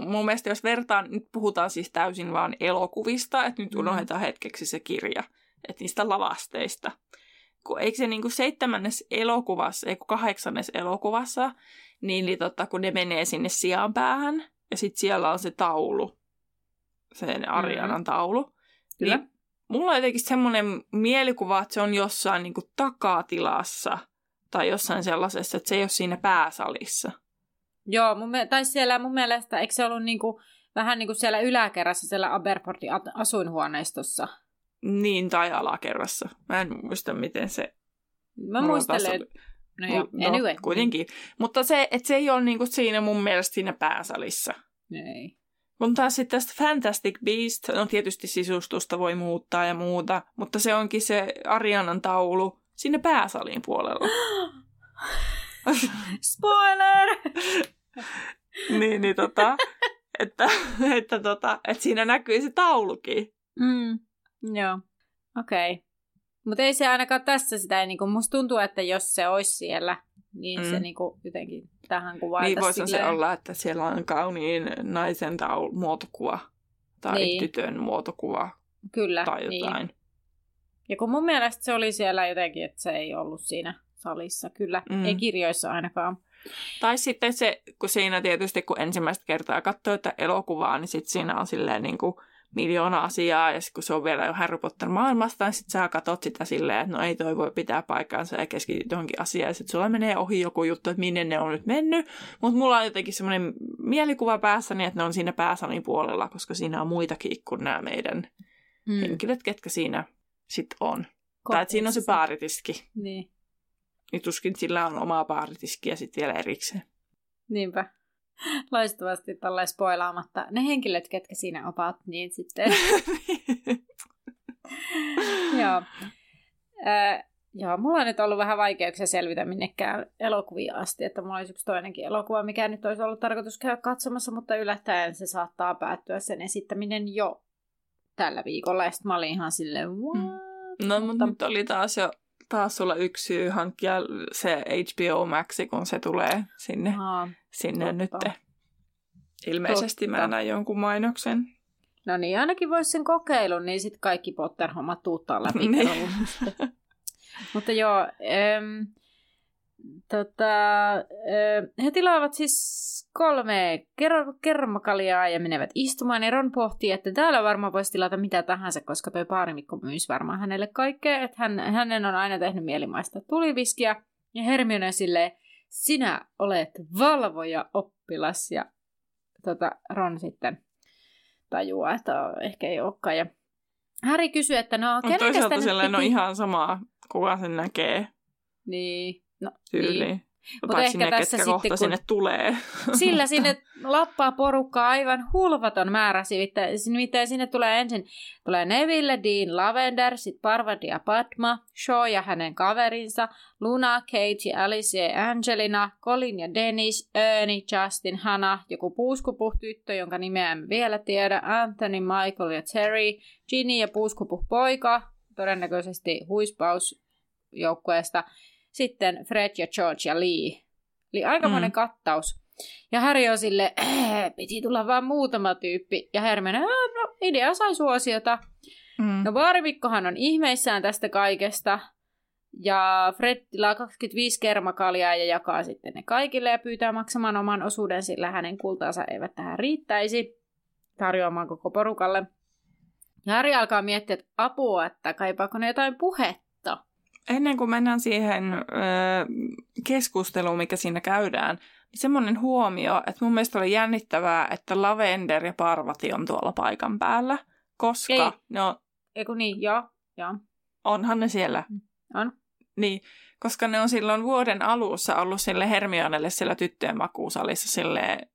mun mielestä jos vertaan, nyt puhutaan siis täysin vaan elokuvista, että nyt unohdetaan hetkeksi se kirja, että niistä lavasteista. Kun eikö se niin kuin 8. elokuvassa, niin kun ne menee sinne sijaan päähän, ja sitten siellä on se taulu, sen Ariadan taulu, niin mulla on jotenkin semmoinen mielikuva, että se on jossain niin kuin takatilassa tai jossain sellaisessa, että se ei ole siinä pääsalissa. Joo, tai siellä mun mielestä, eikö se ollut niin kuin, vähän niin kuin siellä yläkerrassa, siellä Aberforthin asuinhuoneistossa? Niin, tai alakerrassa. Mä en muista, miten se... Mä muistelen. Anyway. Kuitenkin. Mutta se, että se ei ole niin kuin siinä mun mielestä siinä pääsalissa. Ei. Kun taas sitten tästä Fantastic Beast, no tietysti sisustusta voi muuttaa ja muuta, mutta se onkin se Ariadan taulu sinne pääsalin puolella. Spoiler! Että siinä näkyy se taulukin. Joo, okei. Mutta ei se ainakaan tässä sitä, niin kun musta tuntuu, että jos se olisi siellä, niin se niin kun jotenkin tähän kuvailtaisiin. Niin voisi se olla, että siellä on kauniin naisen muotokuva tai tytön muotokuva. Kyllä, tai jotain. Niin. Ja kun mun mielestä se oli siellä jotenkin, että se ei ollut siinä salissa, kyllä, ei kirjoissa ainakaan. Tai sitten se, kun siinä tietysti, kun ensimmäistä kertaa katsoo tätä elokuvaa, niin sitten siinä on silleen niin kuin 1,000,000 asiaa, ja sitten kun se on vielä jo Harry Potter maailmasta, niin sitten sä katot sitä silleen, että no ei toi voi pitää paikkaansa ja keskityt johonkin asiaan, ja sitten sulla menee ohi joku juttu, että minne ne on nyt mennyt, mutta mulla on jotenkin semmoinen mielikuva päässäni, että ne on siinä pääsalin puolella, koska siinä on muitakin kuin nämä meidän henkilöt, ketkä siinä sitten on. Tai että siinä on se baaritiski. Niin. Niin tuskin sillä on omaa baaritiskiä sitten vielä erikseen. Niinpä. Loistavasti tolleen spoilaamatta. Ne henkilöt, ketkä siinä ovat, niin sitten... Joo. Joo, mulla on nyt ollut vähän vaikeuksia selvitä minnekään elokuviin asti, että mulla olisi yksi toinenkin elokuva, mikä nyt olisi ollut tarkoitus käydä katsomassa, mutta yllättäen se saattaa päättyä sen esittäminen jo tällä viikolla, ja sitten mä olin ihan silleen... No, mutta nyt oli taas sulla yksi syy hankkia se HBO Maxi, kun se tulee sinne nyt. Ilmeisesti mä näin jonkun mainoksen. No niin, ainakin voisi sen kokeilun, niin sitten kaikki Potter-hommat tuuttaa läpi. Mutta joo, he tilaavat siis 3 kermakaljaa ja menevät istumaan, ja Ron pohtii, että täällä varmaan voisi tilata mitä tahansa, koska toi baarimikko myisi varmaan hänelle kaikkea, että hänen on aina tehnyt mielimaista tuliviskiä, ja Hermione silleen, sinä olet valvoja oppilas, ja Ron sitten tajuaa, että ehkä ei olekaan, ja Harry kysyy, että no kenenkäs tänne... Toisaalta sellainen on ihan sama, kuka sen näkee. Niin. No, niin. Mutta ehkä ne, tässä sitten, kohta kun sinne tulee. Sillä sinne lappaa porukkaa aivan hulvaton määrä. Nimittäin sinne tulee ensin Neville, Dean, Lavender, sitten Parvati ja Padma, Shaw ja hänen kaverinsa, Luna, Kate, Alice ja Angelina, Colin ja Dennis, Ernie, Justin, Hannah, joku puuskupuh-tyttö, jonka nimeä en vielä tiedä, Anthony, Michael ja Terry, Ginny ja puuskupuh-poika, todennäköisesti huispausjoukkueesta, sitten Fred ja George ja Lee. Eli aikamoinen kattaus. Ja Harry on sille, piti tulla vaan muutama tyyppi. Ja Hermione, no idea sai suosiota. No baarimikkohan on ihmeissään tästä kaikesta. Ja Fred tilaa 25 kermakaljaa ja jakaa sitten ne kaikille ja pyytää maksamaan oman osuuden, sillä hänen kultaansa eivät tähän riittäisi tarjoamaan koko porukalle. Ja Harry alkaa miettiä, että apua, että kaipaako ne jotain puhetta. Ennen kuin mennään siihen keskusteluun, mikä siinä käydään, niin semmoinen huomio, että mun mielestä oli jännittävää, että Lavender ja Parvati on tuolla paikan päällä, koska Joo. Onhan ne siellä. On. Niin, koska ne on silloin vuoden alussa ollut sille Hermionelle siellä tyttöjen makuusalissa silleen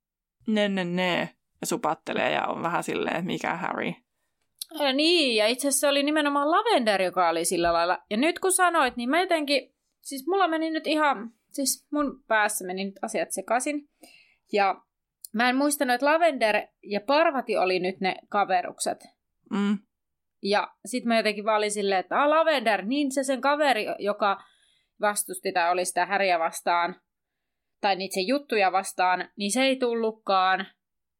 ja supattelee ja on vähän silleen, mikä Harry. Ja niin, ja itse asiassa oli nimenomaan Lavender, joka oli sillä lailla. Ja nyt kun sanoit, niin mä jotenkin, siis mulla meni nyt ihan, siis mun päässä meni nyt asiat sekaisin. Ja mä en muistanut, että Lavender ja Parvati oli nyt ne kaverukset. Mm. Ja sit mä jotenkin vaan olin silleen, että Lavender, niin se sen kaveri, joka vastusti tai oli sitä Harryä vastaan, tai niitä sen juttuja vastaan, niin se ei tullutkaan.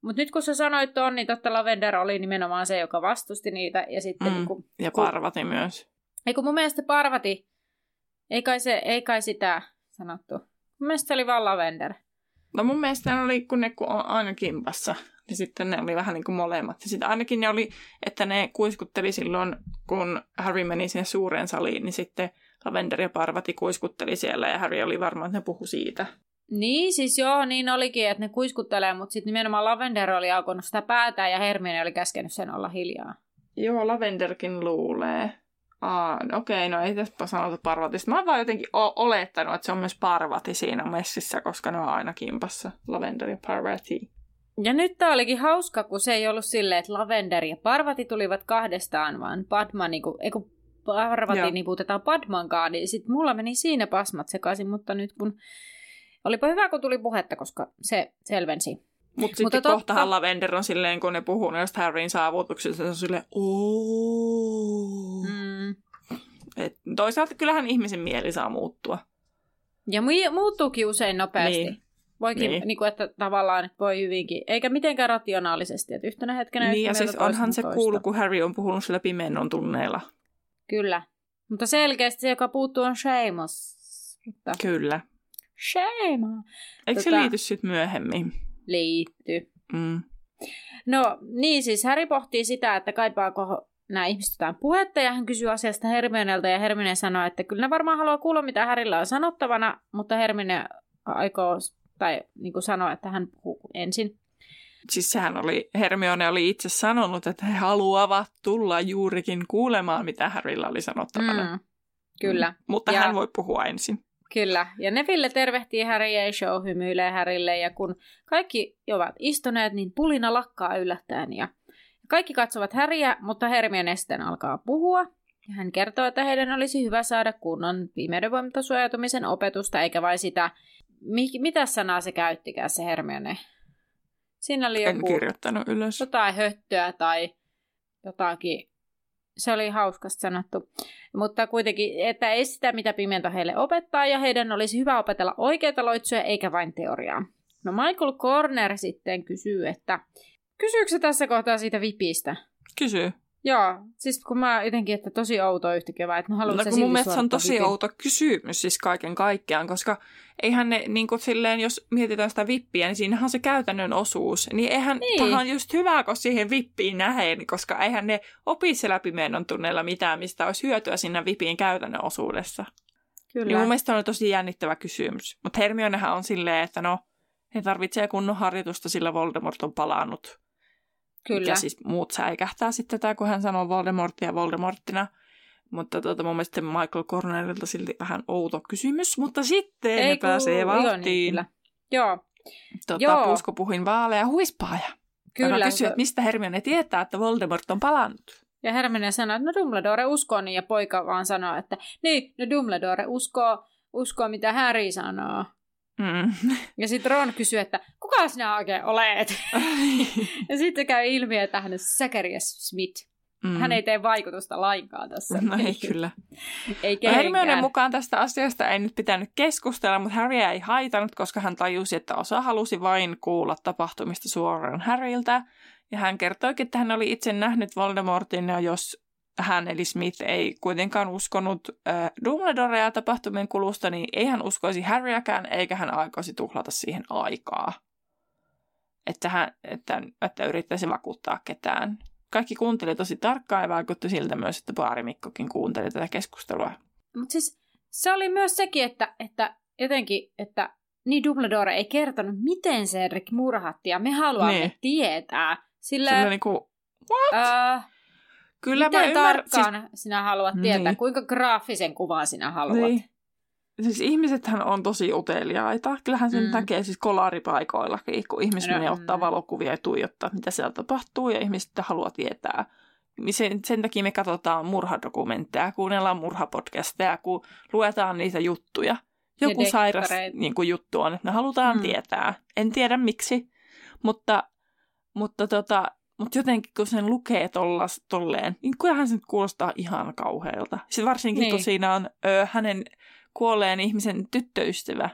Mutta nyt kun sä sanoit ton, niin totta Lavender oli nimenomaan se, joka vastusti niitä. Ja sitten niin kun, ja Parvati myös. Ei kun mun mielestä Parvati, ei kai sitä sanottu. Mun mielestä se oli vaan Lavender. No mun mielestä ne oli, kun ne on aina kimpassa. Ja sitten ne oli vähän niin kuin molemmat. Ja sitten ainakin ne oli, että ne kuiskutteli silloin, kun Harry meni sinne suureen saliin, niin sitten Lavender ja Parvati kuiskutteli siellä ja Harry oli varma, että ne puhui siitä. Niin, siis joo, niin olikin, että ne kuiskuttelee, mutta sitten nimenomaan Lavender oli aukonut sitä päätään ja Hermione oli käskenyt sen olla hiljaa. Joo, Lavenderkin luulee. No ei tästä sanota Parvatista. Mä oon vaan jotenkin olettanut, että se on myös Parvati siinä messissä, koska ne on aina kimpassa, Lavender ja Parvati. Ja nyt tää olikin hauska, kun se ei ollut silleen, että Lavender ja Parvati tulivat kahdestaan, vaan Padma, kun Parvati niputetaan Padmankaan, niin sit mulla meni siinä pasmat sekaisin, mutta nyt kun olipa hyvä, kun tuli puhetta, koska se selvensi. Mutta sitten kohtahan Lavender on silleen, kun ne puhuu noista Harryn saavutuksista, se on silleen toisaalta kyllähän ihmisen mieli saa muuttua. Ja muuttuukin usein nopeasti. Niin. Voikin, niin kuin, että tavallaan että voi hyvinkin, eikä mitenkään rationaalisesti, että yhtenä hetkenä niin, ja siis onhan se kuullut, kun Harry on puhunut sillä pimennon tunneilla. Kyllä, mutta selkeästi se, joka puuttuu, on Seamus. Kyllä. Seamus. Eikö se liity sitten myöhemmin? Liitty. Mm. No niin, siis Harry pohtii sitä, että kaipaako nämä ihmiset jotain puhetta, ja hän kysyy asiasta Hermionelta, ja Hermione sanoo, että kyllä ne varmaan haluaa kuulla, mitä Harrylla on sanottavana, mutta Hermione aikoo tai niin kuin sanoi, että hän puhuu ensin. Siis sehän oli, Hermione oli itse sanonut, että he haluavat tulla juurikin kuulemaan, mitä Harrylla oli sanottavana. Kyllä. Mutta ja hän voi puhua ensin. Kyllä. Ja Neville tervehtii Harryä ja show hymyilee Harrylle. Ja kun kaikki ovat istuneet, niin pulina lakkaa yllättäen. Ja kaikki katsovat Harryä, mutta Hermione sitten alkaa puhua. Ja hän kertoo, että heidän olisi hyvä saada kunnon pimeyden voimalta suojautumisen opetusta, eikä vain sitä. Mitä sanaa se käyttikään, se Hermione? Siinä oli joku, en kirjoittanut ylös. Jotain höttöä tai jotakin. Se oli hauskasti sanottu. Mutta kuitenkin, että ei sitä, mitä Pimenta heille opettaa, ja heidän olisi hyvä opetella oikeita loitsuja, eikä vain teoriaa. No Michael Corner sitten kysyy, että kysyykö se tässä kohtaa siitä vipistä? Kysyy. Joo, siis kun mä jotenkin, että tosi outo yhtäkevää, että mä haluan se silti suorittaa. Mun mielestä se on tosi outo kysymys siis kaiken kaikkiaan, koska eihän ne, niin kuin silleen, jos mietitään sitä vippiä, niin siinähän on se käytännön osuus. Niin eihän, tähän on just hyvä, kun siihen vippiin nähden, koska eihän ne opi siellä pimeän tunneilla mitään, mistä olisi hyötyä siinä vippiin käytännön osuudessa. Kyllä. Niin mun mielestä on tosi jännittävä kysymys. Mutta Hermionehän on silleen, että no, he tarvitsee kunnon harjoitusta, sillä Voldemort on palannut. Kyllä. Ja siis muut säikähtää sitten tätä, kun hän sanoo Voldemortia Voldemorttina. Mutta mun mielestä Michael Cornerilta silti vähän outo kysymys. Mutta sitten ne pääsee vauhtiin. Joo. Puuskopuhin vaaleja huispaaja. Kyllä. Joka kysyy, että mistä Hermione tietää, että Voldemort on palannut. Ja Hermione sanoo, että no Dumbledore uskoo niin. Ja poika vaan sanoo, että niin, no Dumbledore uskoo mitä Harry sanoo. Mm. Ja sitten Ron kysyy, että kuka sinä oikein olet? Ja sitten käy ilmi, että hän on Zacharias Smith. Hän ei tee vaikutusta lainkaan tässä. No ei kyllä. Ei Hermionen mukaan tästä asiasta ei nyt pitänyt keskustella, mutta Harry ei haitanut, koska hän tajusi, että osa halusi vain kuulla tapahtumista suoraan Harryltä. Ja hän kertoikin, että hän oli itse nähnyt Voldemortin, jos hän eli Smith ei kuitenkaan uskonut Dumbledorea tapahtumien kulusta, niin ei hän uskoisi Harryäkään, eikä hän aikoisi tuhlata siihen aikaa. Että yrittäisi vakuuttaa ketään. Kaikki kuunteli tosi tarkkaan ja vaikutti siltä myös, että baarimikkokin kuunteli tätä keskustelua. Mutta siis se oli myös sekin, että jotenkin, että niin Dumbledore ei kertonut, miten se Cedric murhatti ja me haluamme tietää. Silleen niinku, what? Kyllä miten tarkkaan sinä haluat tietää? Niin. Kuinka graafisen kuvan sinä haluat? Niin. Siis ihmisethän on tosi uteliaita. Kyllähän sen näkee siis kolaripaikoillakin, kun ihmiset menee ottaa valokuvia ja tuijottaa, mitä siellä tapahtuu, ja ihmiset haluaa tietää. Sen takia me katsotaan murhadokumentteja, kuunnellaan murhapodcasteja, kun luetaan niitä juttuja. Joku sairas niin kuin juttu on, että me halutaan tietää. En tiedä miksi, mutta jotenkin kun sen lukee tolleen, niin kyllähän se nyt kuulostaa ihan kauhealta. Sitten varsinkin kun siinä on hänen kuolleen ihmisen tyttöystävä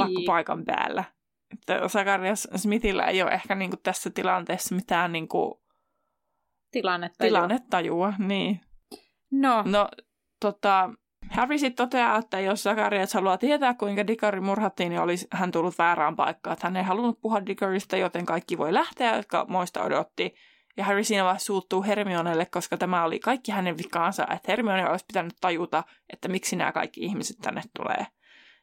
vaikka paikan päällä. Että Zacharias Smithillä ei ole ehkä niin kuin tässä tilanteessa mitään niin kuin tilannetajua. Niin. No Harry sitten toteaa, että jos Zacharias haluaa tietää, kuinka Diggory murhattiin, niin olisi hän tullut väärään paikkaan. Että hän ei halunnut puhua Diggorysta, joten kaikki voi lähteä, jotka moista odotti. Ja Harry siinä vaiheessa suuttuu Hermionelle, koska tämä oli kaikki hänen vikaansa, että Hermione olisi pitänyt tajuta, että miksi nämä kaikki ihmiset tänne tulee.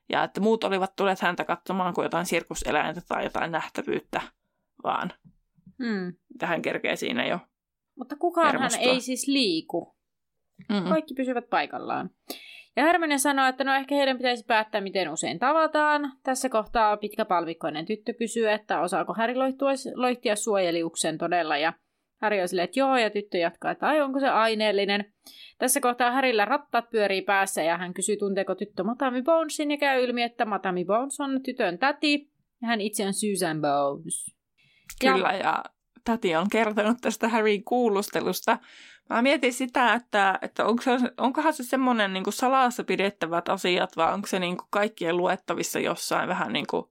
Ja että muut olivat tulleet häntä katsomaan kuin jotain sirkuseläintä tai jotain nähtävyyttä, vaan tähän kerkee siinä jo. Mutta kukaanhan ei siis liiku. Mm-mm. Kaikki pysyvät paikallaan. Ja Hermione sanoo, että no ehkä heidän pitäisi päättää, miten usein tavataan. Tässä kohtaa pitkäpalvikkoinen tyttö kysyy, että osaako Harry loihtia suojeliuksen todella. Ja Harry on silleen, että joo, ja tyttö jatkaa, että ai onko se aineellinen. Tässä kohtaa Harryllä rattaat pyörii päässä ja hän kysyy, tunteeko tyttö Madame Bonesin, ja käy ilmi, että Madame Bones on tytön täti. Ja hän itse on Susan Bones. Kyllä, ja täti on kertonut tästä Harryn kuulustelusta. Mä mietin sitä, että onkohan se semmoinen niin kuin salassa pidettävät asiat, vai onko se niin kuin kaikkien luettavissa jossain vähän niin kuin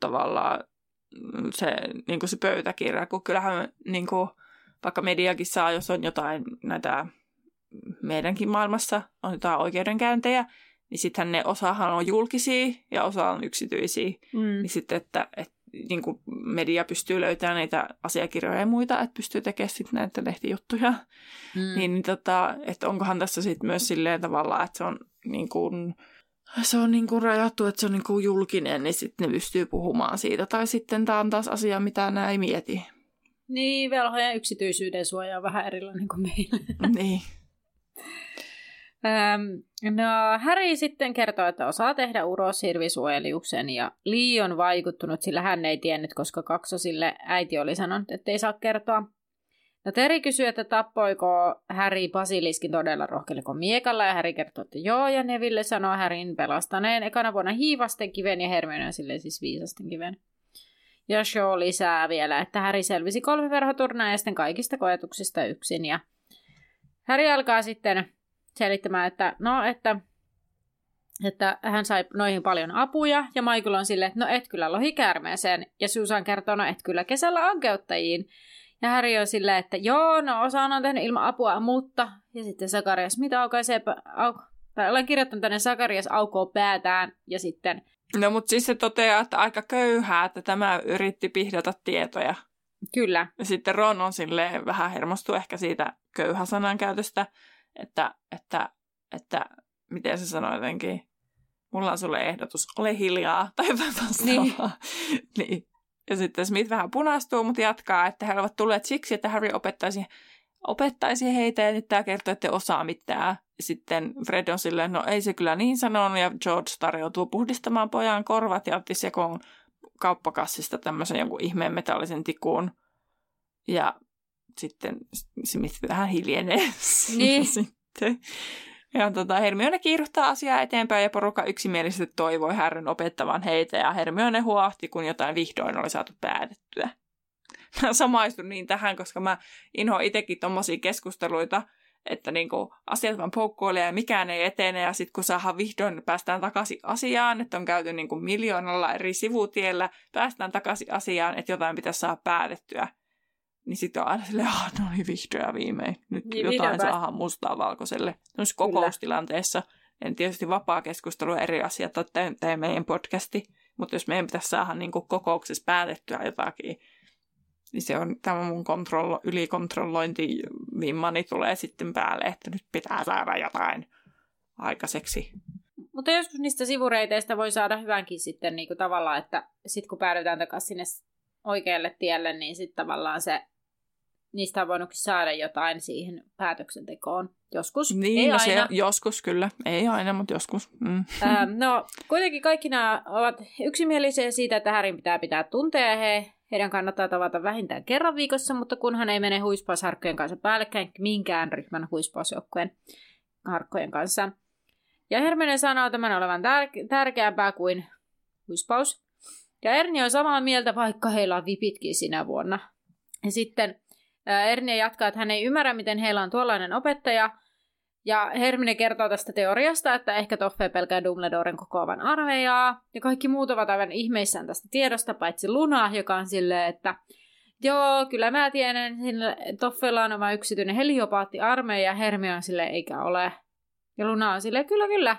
tavallaan se, niin kuin se pöytäkirja. Kun kyllähän niin kuin, vaikka mediakin saa, jos on jotain näitä meidänkin maailmassa, on jotain oikeudenkäyntejä, niin sittenhän ne osahan on julkisia ja osa on yksityisiä. Niin sitten, että niin kuin media pystyy löytämään näitä asiakirjoja ja muita, että pystyy tekemään sitten näitä lehtijuttuja. Niin, että onkohan tässä sitten myös silleen tavallaan, että se on niin kuin rajattu, että se on niin kuin julkinen, niin sitten ne pystyy puhumaan siitä. Tai sitten tämä on taas asia, mitä nämä ei mieti. Niin, velhojen yksityisyyden suoja on vähän erilainen kuin meillä. Niin. Harry sitten kertoo, että osaa tehdä uros hirvisuojeliuksen, ja Lee on vaikuttunut, sillä hän ei tiennyt, koska kaksosille äiti oli sanonut, että ei saa kertoa. No Terry kysyy, että tappoiko Harry basiliskin todella rohkeliko miekalla, ja Harry kertoo, että joo, ja Neville sanoo Harryn pelastaneen ekana vuonna hiivasten kiven ja Hermione sille siis viisasten kiven. Ja Shaw lisää vielä, että Harry selvisi 3 verhoturnaajasta kaikista koetuksista yksin, ja Harry alkaa sitten selittämään, että hän sai noihin paljon apuja, ja Michael on silleen, että no et kyllä lohikäärmeeseen, ja Susan kertoo, no et kyllä kesällä ankeuttajiin, ja Harry on silleen, että joo, no osaan on tehnyt ilman apua, mutta, ja sitten Zacharias, mitä aukaisee, tai olen kirjoittanut tänne Zacharias aukoo päätään, ja sitten no mutta siis se toteaa, että aika köyhää, että tämä yritti pihdata tietoja. Kyllä. Ja sitten Ron on silleen vähän hermostuu ehkä siitä köyhäsanan käytöstä, että miten se sanoi jotenkin, mulla on sulle ehdotus, ole hiljaa, tai jotain vastaavaa. Niin. Ja sitten Smith vähän punastuu, mutta jatkaa, että he ovat tulleet siksi, että Harry opettaisi heitä, ja nyt tämä kertoo, että osaa mitään. Sitten Fred on silleen, no ei se kyllä niin sanonut, ja George tarjoutuu puhdistamaan pojan korvat, ja otti sekoon kauppakassista tämmöisen jonkun ihmeen metallisen tikun, ja sitten Smith vähän hiljenee. Niin. Sitten. Ja Hermione kiiruhtaa asiaa eteenpäin ja porukka yksimielisesti toivoi Harryn opettavan heitä ja Hermione huohti, kun jotain vihdoin oli saatu päätettyä. Mä samaistun niin tähän, koska mä inhoan itsekin tommosia keskusteluita, että niinku asiat vaan poukkoilee ja mikään ei etene ja sit kun saadaan vihdoin päästään takaisin asiaan, että on käyty niinku miljoonalla eri sivutiellä, päästään takaisin asiaan, että jotain pitäisi saada päätettyä. Niin sitten on aina silleen, no niin vihdoin ja viimein. Nyt niin, jotain saadaan mustaa valkoiselle. Noissa kokoustilanteessa. En tietysti vapaa keskustelu eri asiat ole tämä meidän podcasti. Mutta jos meidän pitäisi saada niin kuin kokouksessa päätettyä jotakin, niin se on tämä mun ylikontrollointivimmani tulee sitten päälle, että nyt pitää saada jotain aikaiseksi. Mutta joskus niistä sivureiteistä voi saada hyvänkin sitten niin kuin tavallaan, että sitten kun päädytään takaisin sinne oikealle tielle, niin sitten tavallaan se, niistä on voinutkin saada jotain siihen päätöksentekoon. Joskus, niin, ei aina. Joskus kyllä, ei aina, mutta joskus. Mm. No, kuitenkin kaikki nämä ovat yksimielisiä siitä, että Härin pitää tunteja heidän kannattaa tavata vähintään kerran viikossa, mutta kunhan ei mene huispausharkkojen kanssa päällekkäin minkään ryhmän huispausjoukkueen harkkojen kanssa. Ja Hermione sanoo tämän olevan tärkeämpää kuin huispaus. Ja Ernie on samaa mieltä, vaikka heillä on vipitkin sinä vuonna. Ja sitten Ernie jatkaa, että hän ei ymmärrä, miten heillä on tuollainen opettaja. Ja Hermione kertoo tästä teoriasta, että ehkä Toffe pelkää Dumbledoren kokoavan armeijaa. Ja kaikki muut ovat aivan ihmeissään tästä tiedosta, paitsi Luna, joka on silleen, että joo, kyllä mä tiedän, Toffella on oma yksityinen heliopaattiarmeija. Hermione on silleen, eikä ole. Ja Luna on silleen, kyllä, kyllä.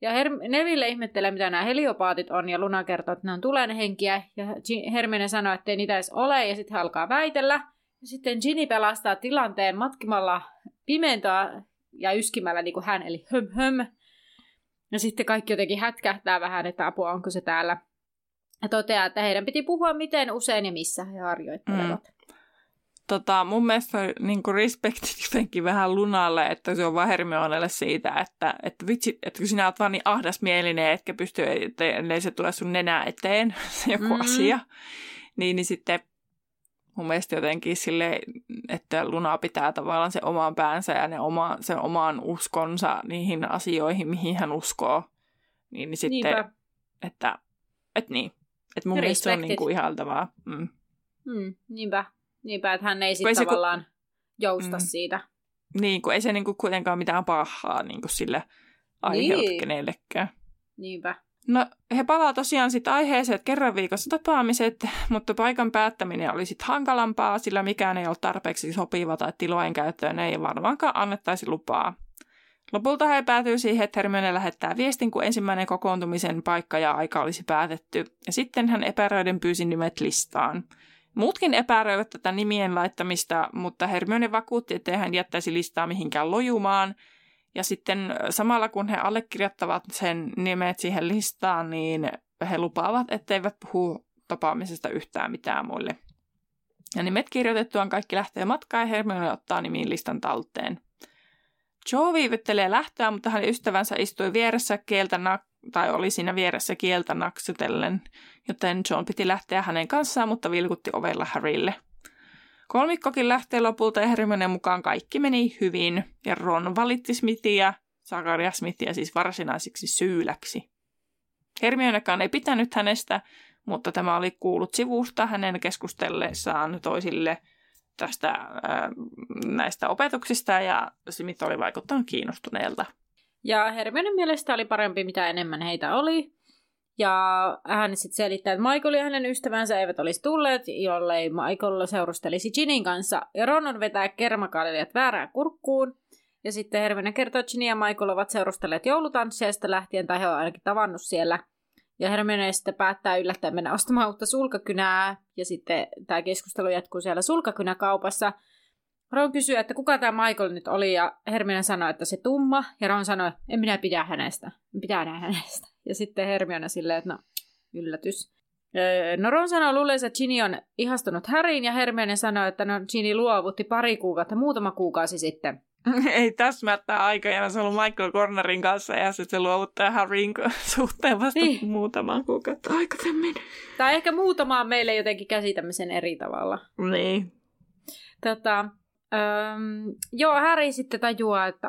Ja Neville ihmettelee, mitä nämä heliopaatit on, ja Luna kertoo, että ne on tulenhenkiä. Ja Hermione sanoo, että ei niitä edes ole, ja sitten hän alkaa väitellä. Ja sitten Ginny pelastaa tilanteen matkimalla Pimentaa ja yskimällä niin kuin hän, eli höm höm. Ja sitten kaikki jotenkin hätkähtää vähän, että apua, onko se täällä. Ja toteaa, että heidän piti puhua miten usein ja missä he harjoittelevat. Mun mielestä on niin kuin respektit jotenkin vähän Lunalle, että se on vaan Hermionelle siitä, että vitsi, että kun sinä olet vaan niin ahdasmielinen, etkä pysty, ellei se tule sun nenää eteen, se joku asia, niin sitten mun mielestä jotenkin silleen, että Luna pitää tavallaan se oman päänsä ja sen oman uskonsa niihin asioihin, mihin hän uskoo. Niin sitten, niinpä. Että niin. Että mun mielestä se on niinku ihaltavaa. Mm. Niinpä, että hän ei sitten tavallaan jousta siitä. Niin, kun ei se niinku kuitenkaan mitään pahaa niinku sille aiheuta kenellekään. Niinpä. No, he palaa tosiaan sitten aiheeseen, kerran viikossa tapaamiset, mutta paikan päättäminen oli sitten hankalampaa, sillä mikään ei ollut tarpeeksi sopiva tai tilojen käyttöön ei varmaankaan annettaisi lupaa. Lopulta he päätyy siihen, että Hermione lähettää viestin, kun ensimmäinen kokoontumisen paikka ja aika olisi päätetty, ja sitten hän epäröiden pyysi nimet listaan. Muutkin epäröivät tätä nimien laittamista, mutta Hermione vakuutti, ettei hän jättäisi listaa mihinkään lojumaan. Ja sitten samalla kun he allekirjoittavat sen nimet siihen listaan, niin he lupaavat, etteivät puhu tapaamisesta yhtään mitään muille. Ja nimet kirjoitettuaan kaikki lähtee matkaan ja Hermione ottaa nimiin listan talteen. Joe viivyttelee lähtöä, mutta hänen ystävänsä istui vieressä oli siinä vieressä kieltä naksutellen, joten John piti lähteä hänen kanssaan, mutta vilkutti ovella Harrylle. Kolmikkokin lähtee lopulta ja Hermionen mukaan kaikki meni hyvin, ja Ron valitti Smithia, Zacharias Smithia siis varsinaiseksi syyläksi. Hermionekaan ei pitänyt hänestä, mutta tämä oli kuullut sivusta hänen keskustellessaan toisille näistä opetuksista, ja Smith oli vaikuttanut kiinnostuneelta. Ja Hermionen mielestä oli parempi, mitä enemmän heitä oli. Ja hän sitten selittää, että Michael ja hänen ystävänsä eivät olisi tulleet, jollei Michael seurustelisi Ginnyn kanssa. Ja Ron on vetää kermakaalijat väärään kurkkuun. Ja sitten Hermione kertoo, että Ginny ja Michael ovat seurustelleet joulutansseista lähtien, tai he ovat ainakin tavannut siellä. Ja Hermione sitten päättää yllättäen mennä ostamaan uutta sulkakynää. Ja sitten tämä keskustelu jatkuu siellä sulkakynäkaupassa. Ron kysyy, että kuka tämä Michael nyt oli, ja Hermione sanoi, että se tumma. Ja Ron sanoi, että en minä pidä hänestä. Ja sitten Hermione silleen, että no, yllätys. No Ron sanoi luulensa, että Ginny on ihastunut Harryin, ja Hermione sanoi, että no Ginny luovutti muutama kuukausi sitten. Ei täsmättää aikajana, se on ollut Michael Cornerin kanssa, ja sitten se luovuttaa Harryin suhteen vasta niin. Muutamaan kuukautta aikaisemmin. Tai ehkä muutamaan meille jotenkin käsitämme sen eri tavalla. Niin. Harry sitten tajuaa, että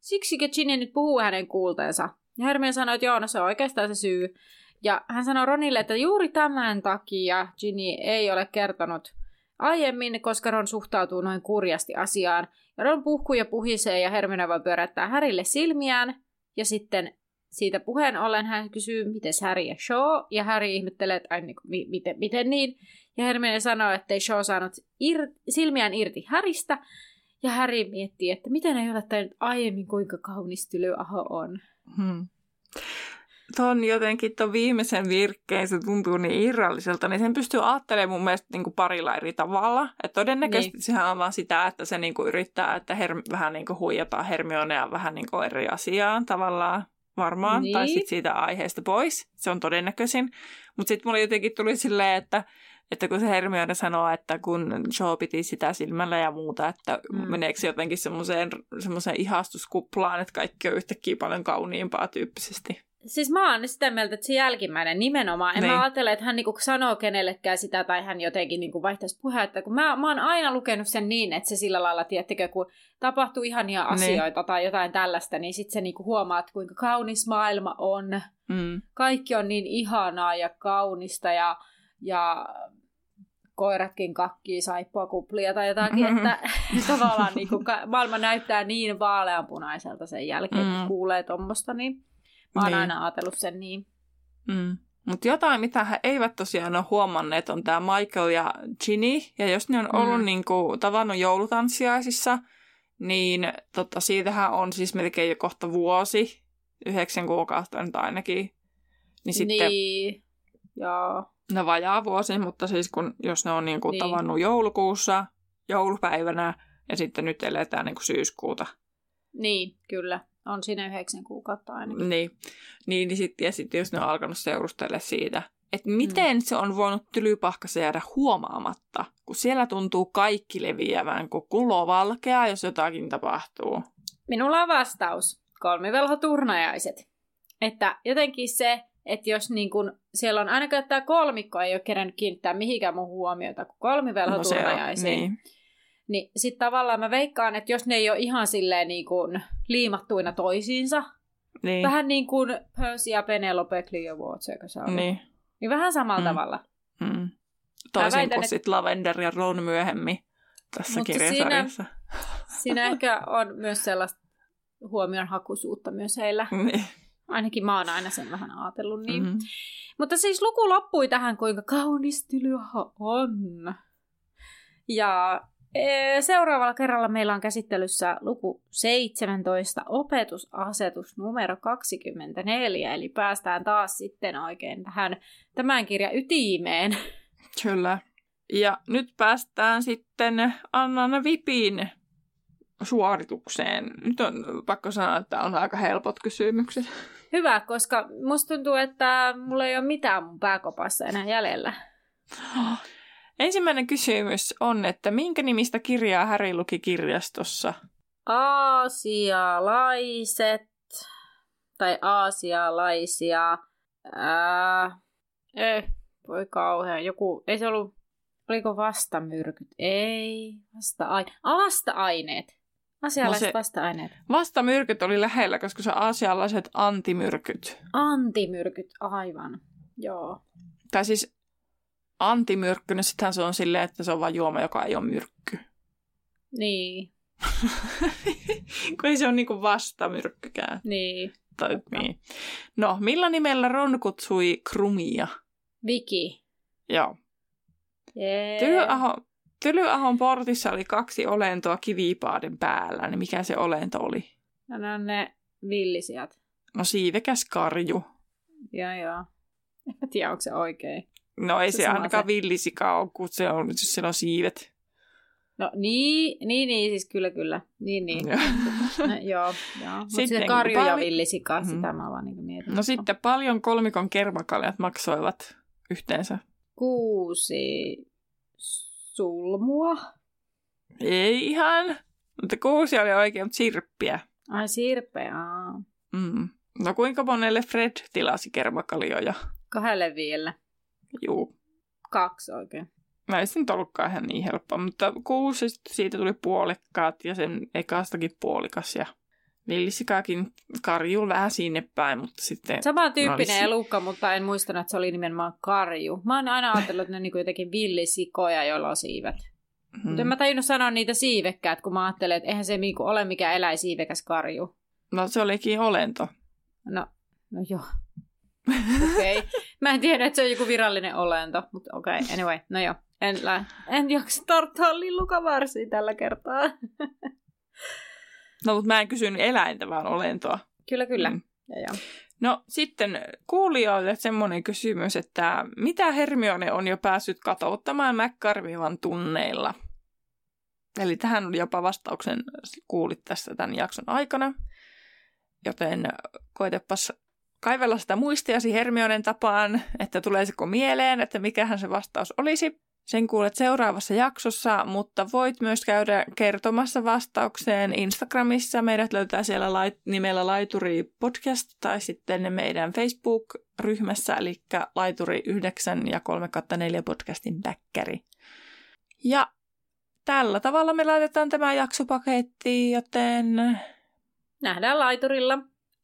siksikin Ginny nyt puhuu hänen kuulteensa. Ja Hermione sanoi, että joo, no se on oikeastaan se syy. Ja hän sanoi Ronille, että juuri tämän takia Ginny ei ole kertonut aiemmin, koska Ron suhtautuu noin kurjasti asiaan. Ja Ron puhkuu ja puhisee ja Hermione voi pyöräyttää Harrylle silmiään. Ja sitten Siitä puheen ollen hän kysyy, miten Harry ja Shaw, ja Harry ihmettelee, että miten niin, ja Hermione sanoo, ettei Shaw saanut silmiään irti Harrystä, ja Harry miettii, että miten ei ole tajunnut aiemmin, kuinka kaunis Tylyahko on. Tuon jotenkin tuon viimeisen virkkeen, se tuntuu niin irralliselta, niin sen pystyy ajattelemaan mun mielestä niin kuin parilla eri tavalla. Et todennäköisesti niin. Sehän on vaan sitä, että se niin kuin yrittää, että vähän niin kuin huijataan Hermionea vähän niin kuin eri asiaan tavallaan varmaan, niin. Tai sitten siitä aiheesta pois. Se on todennäköisin. Mutta sitten mulle jotenkin tuli silleen, että kun se Hermione sanoo, että kun Shaw piti sitä silmällä ja muuta, että meneekö se jotenkin semmoiseen ihastuskuplaan, että kaikki on yhtäkkiä paljon kauniimpaa tyyppisesti. Siis mä oon sitä mieltä, että se jälkimmäinen nimenomaan. En mä ajattele, että hän niinku sanoo kenellekään sitä tai hän jotenkin niinku vaihtaisi puhetta. Kun mä oon aina lukenut sen niin, että se sillä lailla, tiettekö, kun tapahtuu ihania asioita tai jotain tällaista, niin sit se niinku huomaa, että kuinka kaunis maailma on. Kaikki on niin ihanaa ja kaunista ja koiratkin kakkii saippua kuplia tai jotakin, että tavallaan niinku maailma näyttää niin vaaleanpunaiselta sen jälkeen, että kuulee tommosta niin. Mä oon aina ajatellut sen niin. Mutta jotain, mitä he eivät tosiaan ole huomanneet, on tämä Michael ja Ginny. Ja jos ne on ollut niinku, tavannut joulutanssiaisissa, niin siitähän on siis melkein jo kohta vuosi. 9 kuukautta nyt ainakin. Niin. Joo. No vajaa vuosi, mutta siis kun, jos ne on niinku, tavannut joulukuussa, joulupäivänä, ja sitten nyt eletään niinku, syyskuuta. Niin, kyllä. On siinä 9 kuukautta ainakin. Niin sitten, ja sitten jos ne on alkanut seurustella siitä, että miten se on voinut Tylypahkassa jäädä huomaamatta, kun siellä tuntuu kaikki leviävän, kun kulo valkeaa, jos jotakin tapahtuu. Minulla on vastaus, 3 velhoturnajaiset. Että jotenkin se, että jos niin kun siellä on ainakaan tämä kolmikko, ei ole kerännyt kiinnittää mihinkään mun huomiota kuin 3 velhoturnajaisiin. No niin sit tavallaan mä veikkaan, että jos ne ei ole ihan silleen niin kuin liimattuina toisiinsa, vähän niin kuin Percy ja Penelope Clearwater, joka saa niin vähän samalla tavalla. Toisin väitän, kuin sit Lavender ja Ron myöhemmin tässä kirjasarjassa. Siinä ehkä on myös sellaista huomionhakuisuutta myös heillä. Niin. Ainakin mä oon aina sen vähän ajatellut niin. Mutta siis luku loppui tähän, kuinka kaunis Tylyahko on. Ja seuraavalla kerralla meillä on käsittelyssä luku 17, opetusasetus numero 24, eli päästään taas sitten oikein tähän tämän kirjan ytimeen. Kyllä. Ja nyt päästään sitten Annan Vipin suoritukseen. Nyt on pakko sanoa, että on aika helpot kysymykset. Hyvä, koska musta tuntuu, että mulla ei ole mitään mun pääkopassa enää jäljellä. Ensimmäinen kysymys on, että minkä nimistä kirjaa Harry luki kirjastossa? Aasialaiset tai aasialaisia. Voi kauhean. Joku, ei se ollut, oliko vastamyrkyt? Ei, vasta-aineet. Aasialaiset vasta-aineet. Vastamyrkyt oli lähellä, koska se aasialaiset antimyrkyt. Antimyrkyt, aivan. Joo. Tai siis antimyrkky, niin sittenhän se on silleen, että se on vaan juoma, joka ei ole myrkky. Niin. Kun ei se ole niinku vastamyrkkykään. Niin. Tai niin. No, millä nimellä Ron kutsui Krumia? Viki. Joo. Tylyahon portissa oli 2 olentoa kivipaaden päällä, niin mikä se olento oli? No ne on ne villisijat. No siivekäs karju. Joo. En tiedä, onko se oikein. No ei se ainakaan villisika ole, kun se on, jos siellä on siivet. No niin, siis kyllä. Niin. Joo. Mutta sitten karju ja villisika, sitä mä vaan niin mietin. No sitten paljon kolmikon kermakaljat maksoivat yhteensä? 6 sulmua. Ei ihan, mutta 6 oli oikein, mutta sirppiä. Ai sirppiä, No kuinka monelle Fred tilasi kermakaljoja? 2 vielä. Juu. 2 oikein. No ei se nyt ollutkaan ihan niin helppoa, mutta 6 siitä tuli puolikkaat ja sen ekastakin puolikas ja villisikaakin karju vähän sinne päin, mutta sitten samantyyppinen elukka, mutta en muistanut, että se oli nimenomaan karju. Mä oon aina ajatellut, että ne on niin jotenkin villisikoja, joilla on siivet. Mutta en mä tajunnut sanoa niitä siivekkäät, kun mä ajattelin, että eihän se ole mikään eläinsiivekäs karju. No se olikin olento. No No joo. Okei. Okay. Mä en tiedä, että se on joku virallinen olento, mutta okei, okay. Anyway, no joo. En jaksa tarttaa lillukavarsia tällä kertaa. No, mutta mä en kysynyt eläintä, vaan olentoa. Kyllä, kyllä. Mm. Ja no, sitten kuulijoille semmoinen kysymys, että mitä Hermione on jo päässyt katouttamaan McCarvivan tunneilla? Eli tähän oli jopa vastauksen kuulit tässä tämän jakson aikana. Joten koitepas kaivella sitä muistiasi Hermionen tapaan, että tuleisiko mieleen, että mikähän se vastaus olisi. Sen kuulet seuraavassa jaksossa, mutta voit myös käydä kertomassa vastaukseen Instagramissa. Meidät löytää siellä nimellä Laituri Podcast tai sitten meidän Facebook-ryhmässä, eli Laituri 9 ja 3/4 podcastin bäkkäri. Ja tällä tavalla me laitetaan tämä jaksopaketti, joten nähdään laiturilla.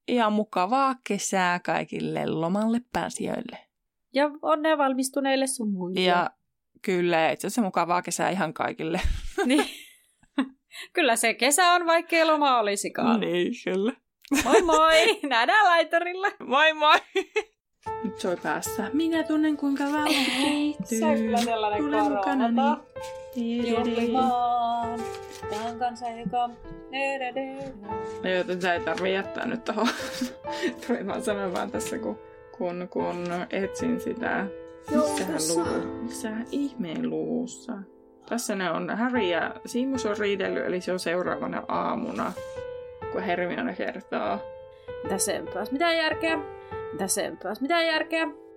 Ja mukavaa kesää kaikille lomalle pääsijöille. Ja onnea valmistuneille sun muille. Ja kyllä, itse asiassa mukavaa kesää ihan kaikille. Niin. Kyllä se kesä on, vaikkei loma olisikaan. Niin, kyllä. Moi moi! Nähdään laiturilla! Moi moi! Nyt soi päässä. Minä tunnen kuinka vähän heittyy. Se on kyllä sellainen koronata. Juhlimaan. Tämä on kanssa joka... Joten sä ei tarvii jättää nyt tohon. Toi mä sanon vaan tässä, kun etsin sitä... Missähän ihmeen luvussa? Tässä ne on. Harry ja Seamus on riidellyt, eli se on seuraavana aamuna, kun Hermione kertoo. Tässä ei ole taas mitään järkeä.